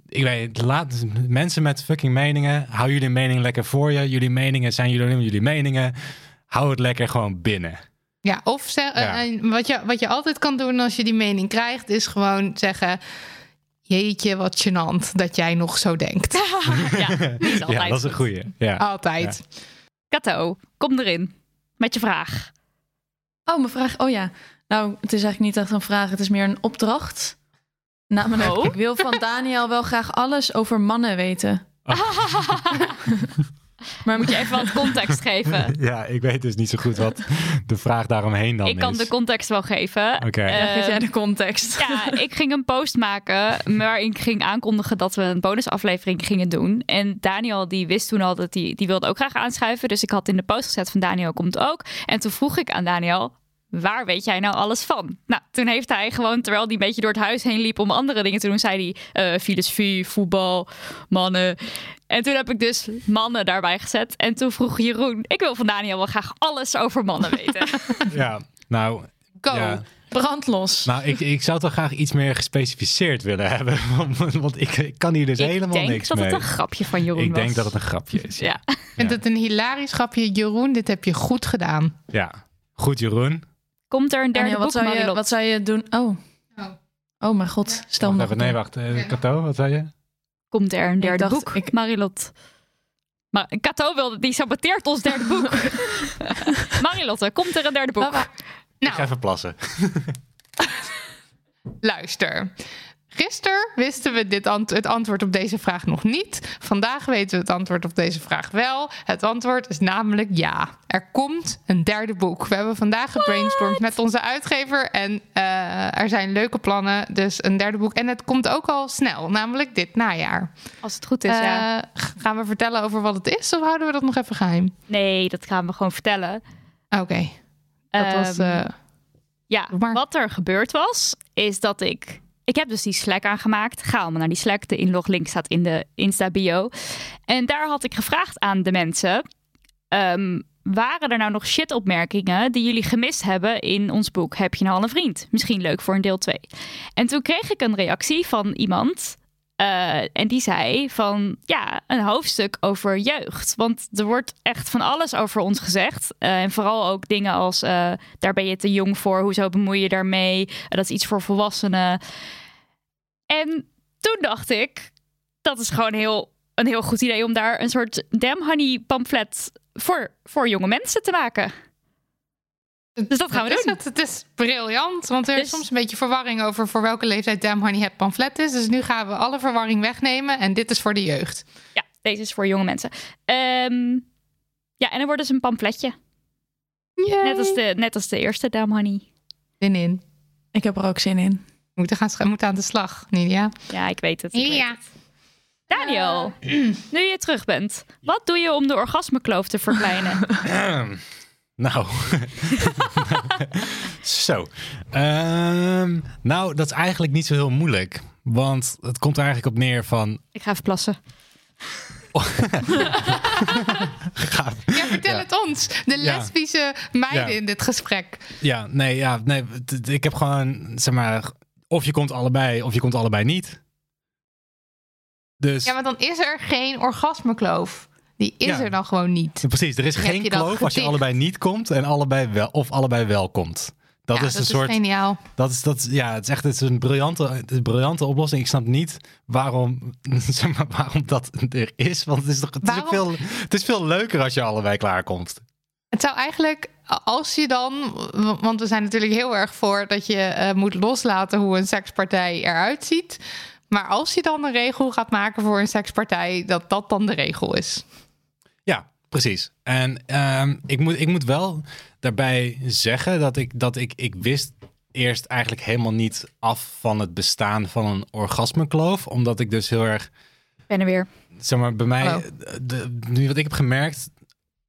Ik weet, laat, mensen met fucking meningen, hou jullie mening lekker voor je. Jullie meningen zijn jullie, jullie meningen. Hou het lekker gewoon binnen. Ja, of zeg, ja. Uh, wat, je, wat je altijd kan doen als je die mening krijgt, is gewoon zeggen: jeetje, wat gênant dat jij nog zo denkt. Ja, niet altijd. Ja, dat is een goeie. Ja. Altijd. Ja. Kato, kom erin met je vraag. Oh, mijn vraag. Oh ja. Nou, het is eigenlijk niet echt een vraag, het is meer een opdracht. Namelijk, oh. Ik wil van Daniel wel graag alles over mannen weten. Oh. Maar moet je even wat context geven? Ja, ik weet dus niet zo goed wat de vraag daaromheen dan is. Ik kan is. de context wel geven. Okay. Uh, ja, geef jij de context. Ja, ik ging een post maken waarin ik ging aankondigen dat we een bonusaflevering gingen doen. En Daniel die wist toen al dat die, die wilde ook graag aanschuiven. Dus ik had in de post gezet van Daniel komt ook. En toen vroeg ik aan Daniel... Waar weet jij nou alles van? Nou, toen heeft hij gewoon, terwijl hij een beetje door het huis heen liep om andere dingen te doen, zei hij uh, filosofie, voetbal, mannen. En toen heb ik dus mannen daarbij gezet. En toen vroeg Jeroen, ik wil van Daniel wel graag alles over mannen weten. Ja, nou... Go, ja. Brandlos. Nou, ik, ik zou toch graag iets meer gespecificeerd willen hebben. Want, want ik, ik kan hier dus ik helemaal niks mee. Ik denk dat het een grapje van Jeroen ik was. Ik denk dat het een grapje is. Ja. Ja. Ik vind het een hilarisch grapje. Jeroen, dit heb je goed gedaan. Ja, goed Jeroen. Komt er een derde Daniel, boek, wat zou, je, wat zou je doen? Oh, oh, oh mijn god. Ja. Stel me nee, wacht. Uh, Kato, wat zei je? Komt er een derde dacht, boek, ik... Marilot? Maar Kato wilde, die saboteert ons derde boek. Marilotte, komt er een derde boek? Nou, ik ga even plassen. Luister. Gisteren wisten we dit ant- het antwoord op deze vraag nog niet. Vandaag weten we het antwoord op deze vraag wel. Het antwoord is namelijk ja. Er komt een derde boek. We hebben vandaag gebrainstormd met onze uitgever. En uh, er zijn leuke plannen. Dus een derde boek. En het komt ook al snel. Namelijk dit najaar. Als het goed is, uh, ja. Gaan we vertellen over wat het is? Of houden we dat nog even geheim? Nee, dat gaan we gewoon vertellen. Oké. Okay. Dat um, was... Uh, ja, maar... wat er gebeurd was, is dat ik... Ik heb dus die Slack aangemaakt. Ga allemaal naar die Slack. De inloglink staat in de Insta-bio. En daar had ik gevraagd aan de mensen... Um, waren er nou nog shit-opmerkingen die jullie gemist hebben in ons boek? Heb je nou al een vriend? Misschien leuk voor een deel twee. En toen kreeg ik een reactie van iemand... Uh, en die zei van, ja, een hoofdstuk over jeugd. Want er wordt echt van alles over ons gezegd. Uh, en vooral ook dingen als, uh, daar ben je te jong voor. Hoezo bemoei je daarmee? Uh, dat is iets voor volwassenen. En toen dacht ik, dat is gewoon heel, een heel goed idee... om daar een soort Damn Honey pamflet voor, voor jonge mensen te maken. Dus dat gaan we dat doen. Is het. het is briljant, want er dus... is soms een beetje verwarring over... voor welke leeftijd Damn Honey het pamflet is. Dus nu gaan we alle verwarring wegnemen en dit is voor de jeugd. Ja, deze is voor jonge mensen. Um, ja, en er wordt dus een pamfletje. Net als, de, net als de eerste Damn Honey. Zin in. Ik heb er ook zin in. We moeten, gaan, we moeten aan de slag, Nidia. Ja, ik weet het. Ik ja. Weet het. Daniel, uh. nu je terug bent. Wat doe je om de orgasmekloof te verkleinen? Nou, zo. Um, nou, dat is eigenlijk niet zo heel moeilijk. Want het komt er eigenlijk op neer van... Ik ga even plassen. Oh. Gaaf. Ja, vertel ja. het ons. De lesbische ja. meiden ja. in dit gesprek. Ja, nee, ja, nee. T- ik heb gewoon, zeg maar... Of je komt allebei, of je komt allebei niet. Dus... Ja, maar dan is er geen orgasmekloof. Die is ja. er dan gewoon niet. Ja, precies, er is geen kloof als je allebei niet komt en allebei wel, of allebei wel komt. Dat ja, is dat een is soort, geniaal. Dat is, dat, ja, het is echt het is een, briljante, het is een briljante oplossing. Ik snap niet waarom, zeg maar, waarom dat er is. Want het is, toch, het, is ook veel, het is veel leuker als je allebei klaarkomt. Het zou eigenlijk, als je dan... Want we zijn natuurlijk heel erg voor dat je uh, moet loslaten hoe een sekspartij eruit ziet. Maar als je dan een regel gaat maken voor een sekspartij, dat dat dan de regel is. Ja, precies. En uh, ik, moet, ik moet wel daarbij zeggen dat ik dat ik, ik wist eerst eigenlijk helemaal niet af van het bestaan van een orgasmekloof. Omdat ik dus heel erg... ben er weer. Zeg maar, bij mij, de, nu wat ik heb gemerkt,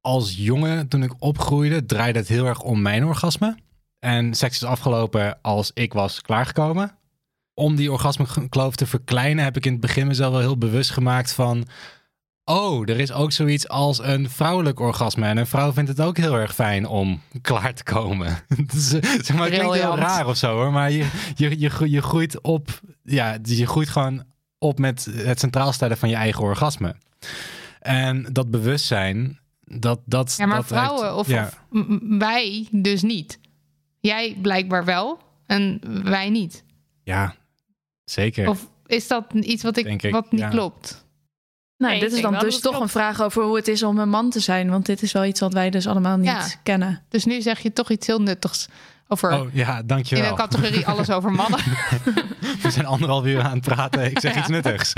als jongen toen ik opgroeide, draaide het heel erg om mijn orgasme. En seks is afgelopen als ik was klaargekomen. Om die orgasmekloof te verkleinen heb ik in het begin mezelf wel heel bewust gemaakt van... oh, er is ook zoiets als een vrouwelijk orgasme. En een vrouw vindt het ook heel erg fijn om klaar te komen. Dus, zeg maar, het klinkt heel raar of zo, hoor. Maar je, je, je, je groeit op... ja, je groeit gewoon op met het centraal stellen van je eigen orgasme. En dat bewustzijn... dat, dat, ja, maar dat vrouwen heeft, of, ja. of wij dus niet. Jij blijkbaar wel en wij niet. Ja, zeker. Of is dat iets wat, ik, ik, wat niet ja. klopt? Nou, nee, dit is dan dus toch een vraag over hoe het is om een man te zijn. Want dit is wel iets wat wij dus allemaal niet ja. kennen. Dus nu zeg je toch iets heel nuttigs over... oh ja, dankjewel. In de categorie alles over mannen. We zijn anderhalf uur aan het praten. Ik zeg ja. iets nuttigs.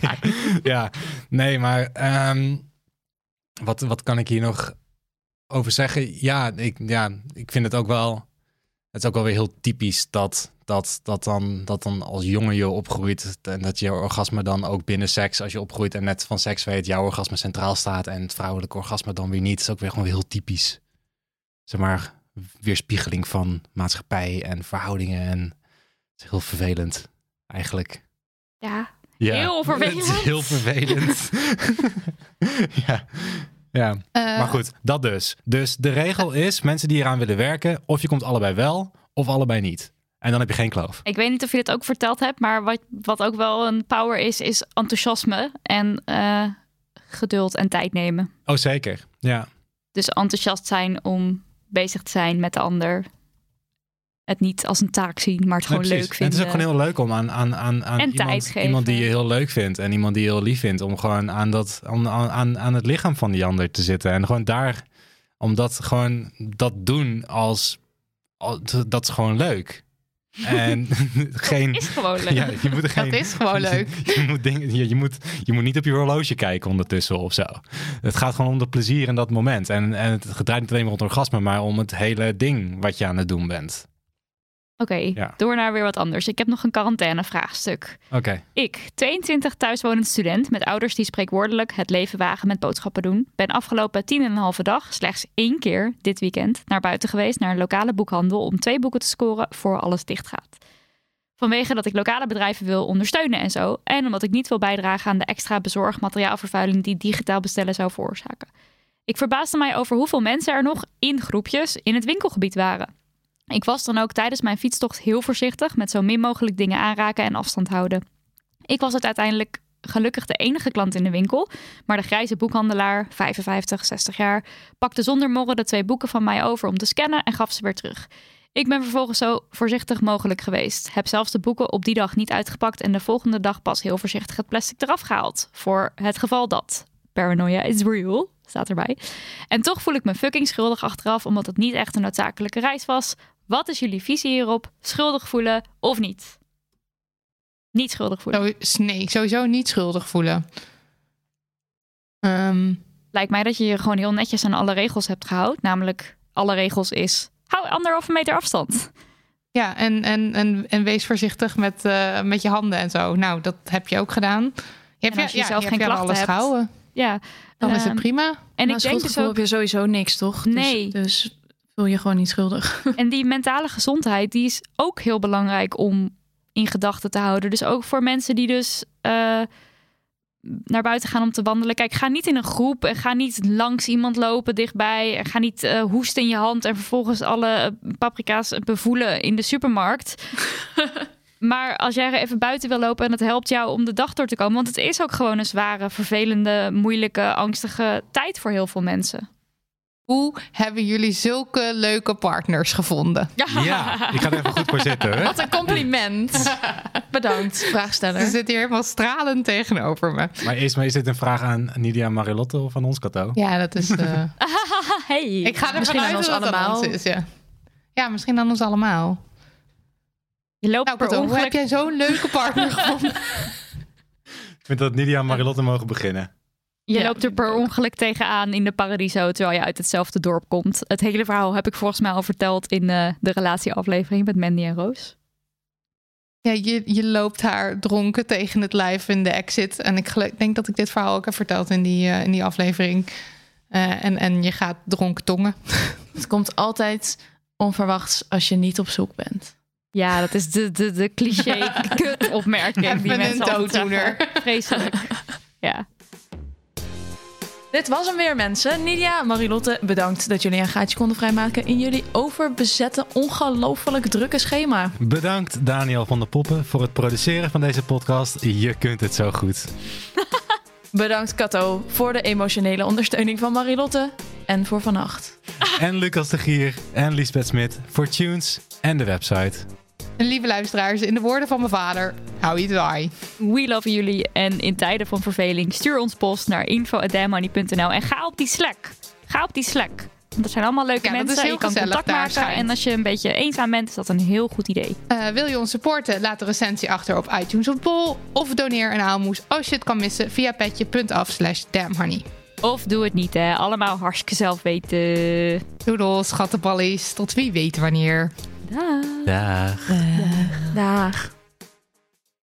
ja. ja, nee, maar... Um, wat, wat kan ik hier nog over zeggen? Ja ik, ja, ik vind het ook wel... het is ook wel weer heel typisch dat... Dat, dat, dan, dat dan als jongen je opgroeit en dat jouw orgasme dan ook binnen seks, als je opgroeit en net van seks weet, jouw orgasme centraal staat en het vrouwelijke orgasme dan weer niet. Dat is ook weer gewoon heel typisch. Zeg maar, weerspiegeling van maatschappij en verhoudingen. En het is heel vervelend, eigenlijk. Ja, ja. heel vervelend. Het is heel vervelend. ja. ja. Uh. Maar goed, dat dus. Dus de regel is, mensen die eraan willen werken, of je komt allebei wel, of allebei niet. En dan heb je geen kloof. Ik weet niet of je dit ook verteld hebt, maar wat, wat ook wel een power is, is enthousiasme en uh, geduld en tijd nemen. Oh, zeker. Ja. Dus enthousiast zijn om bezig te zijn met de ander. Het niet als een taak zien, maar het gewoon nee, leuk vinden. En het is ook gewoon heel leuk om aan, aan, aan, aan iemand, iemand die je heel leuk vindt en iemand die je heel lief vindt, om gewoon aan, dat, aan, aan, aan het lichaam van die ander te zitten. En gewoon daar, omdat gewoon dat doen als, als dat is gewoon leuk. En geen, dat is gewoon leuk. Ja, je moet geen, dat is gewoon leuk. Je, je, moet dingen, je, je, moet, je moet niet op je horloge kijken ondertussen of zo. Het gaat gewoon om de plezier in dat moment. En, en het draait niet alleen maar om het orgasme, maar om het hele ding wat je aan het doen bent. Oké, okay, ja. Door naar weer wat anders. Ik heb nog een quarantainevraagstuk. Oké. Okay. Ik, tweeëntwintig thuiswonend student met ouders die spreekwoordelijk het leven wagen met boodschappen doen, ben afgelopen tien en een halve dag slechts één keer dit weekend naar buiten geweest naar een lokale boekhandel om twee boeken te scoren voor alles dicht gaat. Vanwege dat ik lokale bedrijven wil ondersteunen en zo, en omdat ik niet wil bijdragen aan de extra bezorgmateriaalvervuiling die digitaal bestellen zou veroorzaken. Ik verbaasde mij over hoeveel mensen er nog in groepjes in het winkelgebied waren. Ik was dan ook tijdens mijn fietstocht heel voorzichtig met zo min mogelijk dingen aanraken en afstand houden. Ik was het uiteindelijk gelukkig de enige klant in de winkel, maar de grijze boekhandelaar, vijfenvijftig, zestig jaar, pakte zonder morren de twee boeken van mij over om te scannen en gaf ze weer terug. Ik ben vervolgens zo voorzichtig mogelijk geweest. Heb zelfs de boeken op die dag niet uitgepakt en de volgende dag pas heel voorzichtig het plastic eraf gehaald. Voor het geval dat. Paranoia is real. Staat erbij. En toch voel ik me fucking schuldig achteraf, omdat het niet echt een noodzakelijke reis was. Wat is jullie visie hierop? Schuldig voelen of niet? Niet schuldig voelen. Nee, sowieso niet schuldig voelen. Um... Lijkt mij dat je je gewoon heel netjes aan alle regels hebt gehouden. Namelijk, alle regels is, hou anderhalve meter afstand. Ja, en, en, en, en wees voorzichtig met, uh, met je handen en zo. Nou, dat heb je ook gedaan. Je hebt en als je ja, zelf ja, geen je klachten alles hebt. Gehouden. Ja, dan uh, is het prima. En nou, ik denk dus ook, heb je sowieso niks, toch? Nee. Dus, dus voel je gewoon niet schuldig. En die mentale gezondheid, die is ook heel belangrijk om in gedachten te houden. Dus ook voor mensen die dus uh, naar buiten gaan om te wandelen. Kijk, ga niet in een groep en ga niet langs iemand lopen dichtbij. En ga niet uh, hoesten in je hand en vervolgens alle paprika's bevoelen in de supermarkt. Maar als jij er even buiten wil lopen en het helpt jou om de dag door te komen. Want het is ook gewoon een zware, vervelende, moeilijke, angstige tijd voor heel veel mensen. Hoe hebben jullie zulke leuke partners gevonden? Ja, ik ga er even goed voor zitten. Hè? Wat een compliment. Bedankt, vraagsteller. Ze zit hier helemaal stralend tegenover me. Maar eerst maar, is dit een vraag aan Nidia Marilotte of aan ons, Kato? Ja, dat is... Uh... hey, ik ga er misschien aan ons allemaal. Ons is, ja. ja, misschien aan ons allemaal. Je loopt nou, per Kato, ongeluk... Hoe heb jij zo'n leuke partner gevonden? Ik vind dat Nidia en Marilotte mogen beginnen. Je ja, loopt er per ongeluk tegenaan in de Paradiso, terwijl je uit hetzelfde dorp komt. Het hele verhaal heb ik volgens mij al verteld in uh, de relatieaflevering met Mandy en Roos. Ja, je, je loopt haar dronken tegen het lijf in de exit. En ik gelu- denk dat ik dit verhaal ook heb verteld in die, uh, in die aflevering. Uh, en, en je gaat dronken tongen. Het komt altijd onverwachts als je niet op zoek bent. Ja, dat is de, de, de cliché kut opmerking. Even die mensen een dooddoener. Vreselijk. Ja. Dit was hem weer, mensen. Nidia, Marilotte, bedankt dat jullie een gaatje konden vrijmaken in jullie overbezette, ongelooflijk drukke schema. Bedankt, Daniel van der Poppen, voor het produceren van deze podcast. Je kunt het zo goed. Bedankt, Kato, voor de emotionele ondersteuning van Marilotte en voor vannacht. En Lucas de Gier en Liesbeth Smit voor tunes en de website. En lieve luisteraars, in de woorden van mijn vader, hou je draai. We love jullie en in tijden van verveling stuur ons post naar info at damhoney dot n l en ga op die Slack. Ga op die Slack. Want dat zijn allemaal leuke ja, mensen. Je kan contact maken schijnt. En als je een beetje eenzaam bent, is dat een heel goed idee. Uh, wil je ons supporten? Laat een recensie achter op iTunes of Bol. Of doneer een aalmoes als je het kan missen via petje dot af slash damhoney. Of doe het niet, hè. Allemaal hartstikke zelf weten. Doedels, schattenballies. Tot wie weet wanneer. Dag. Dag. Dag. Dag.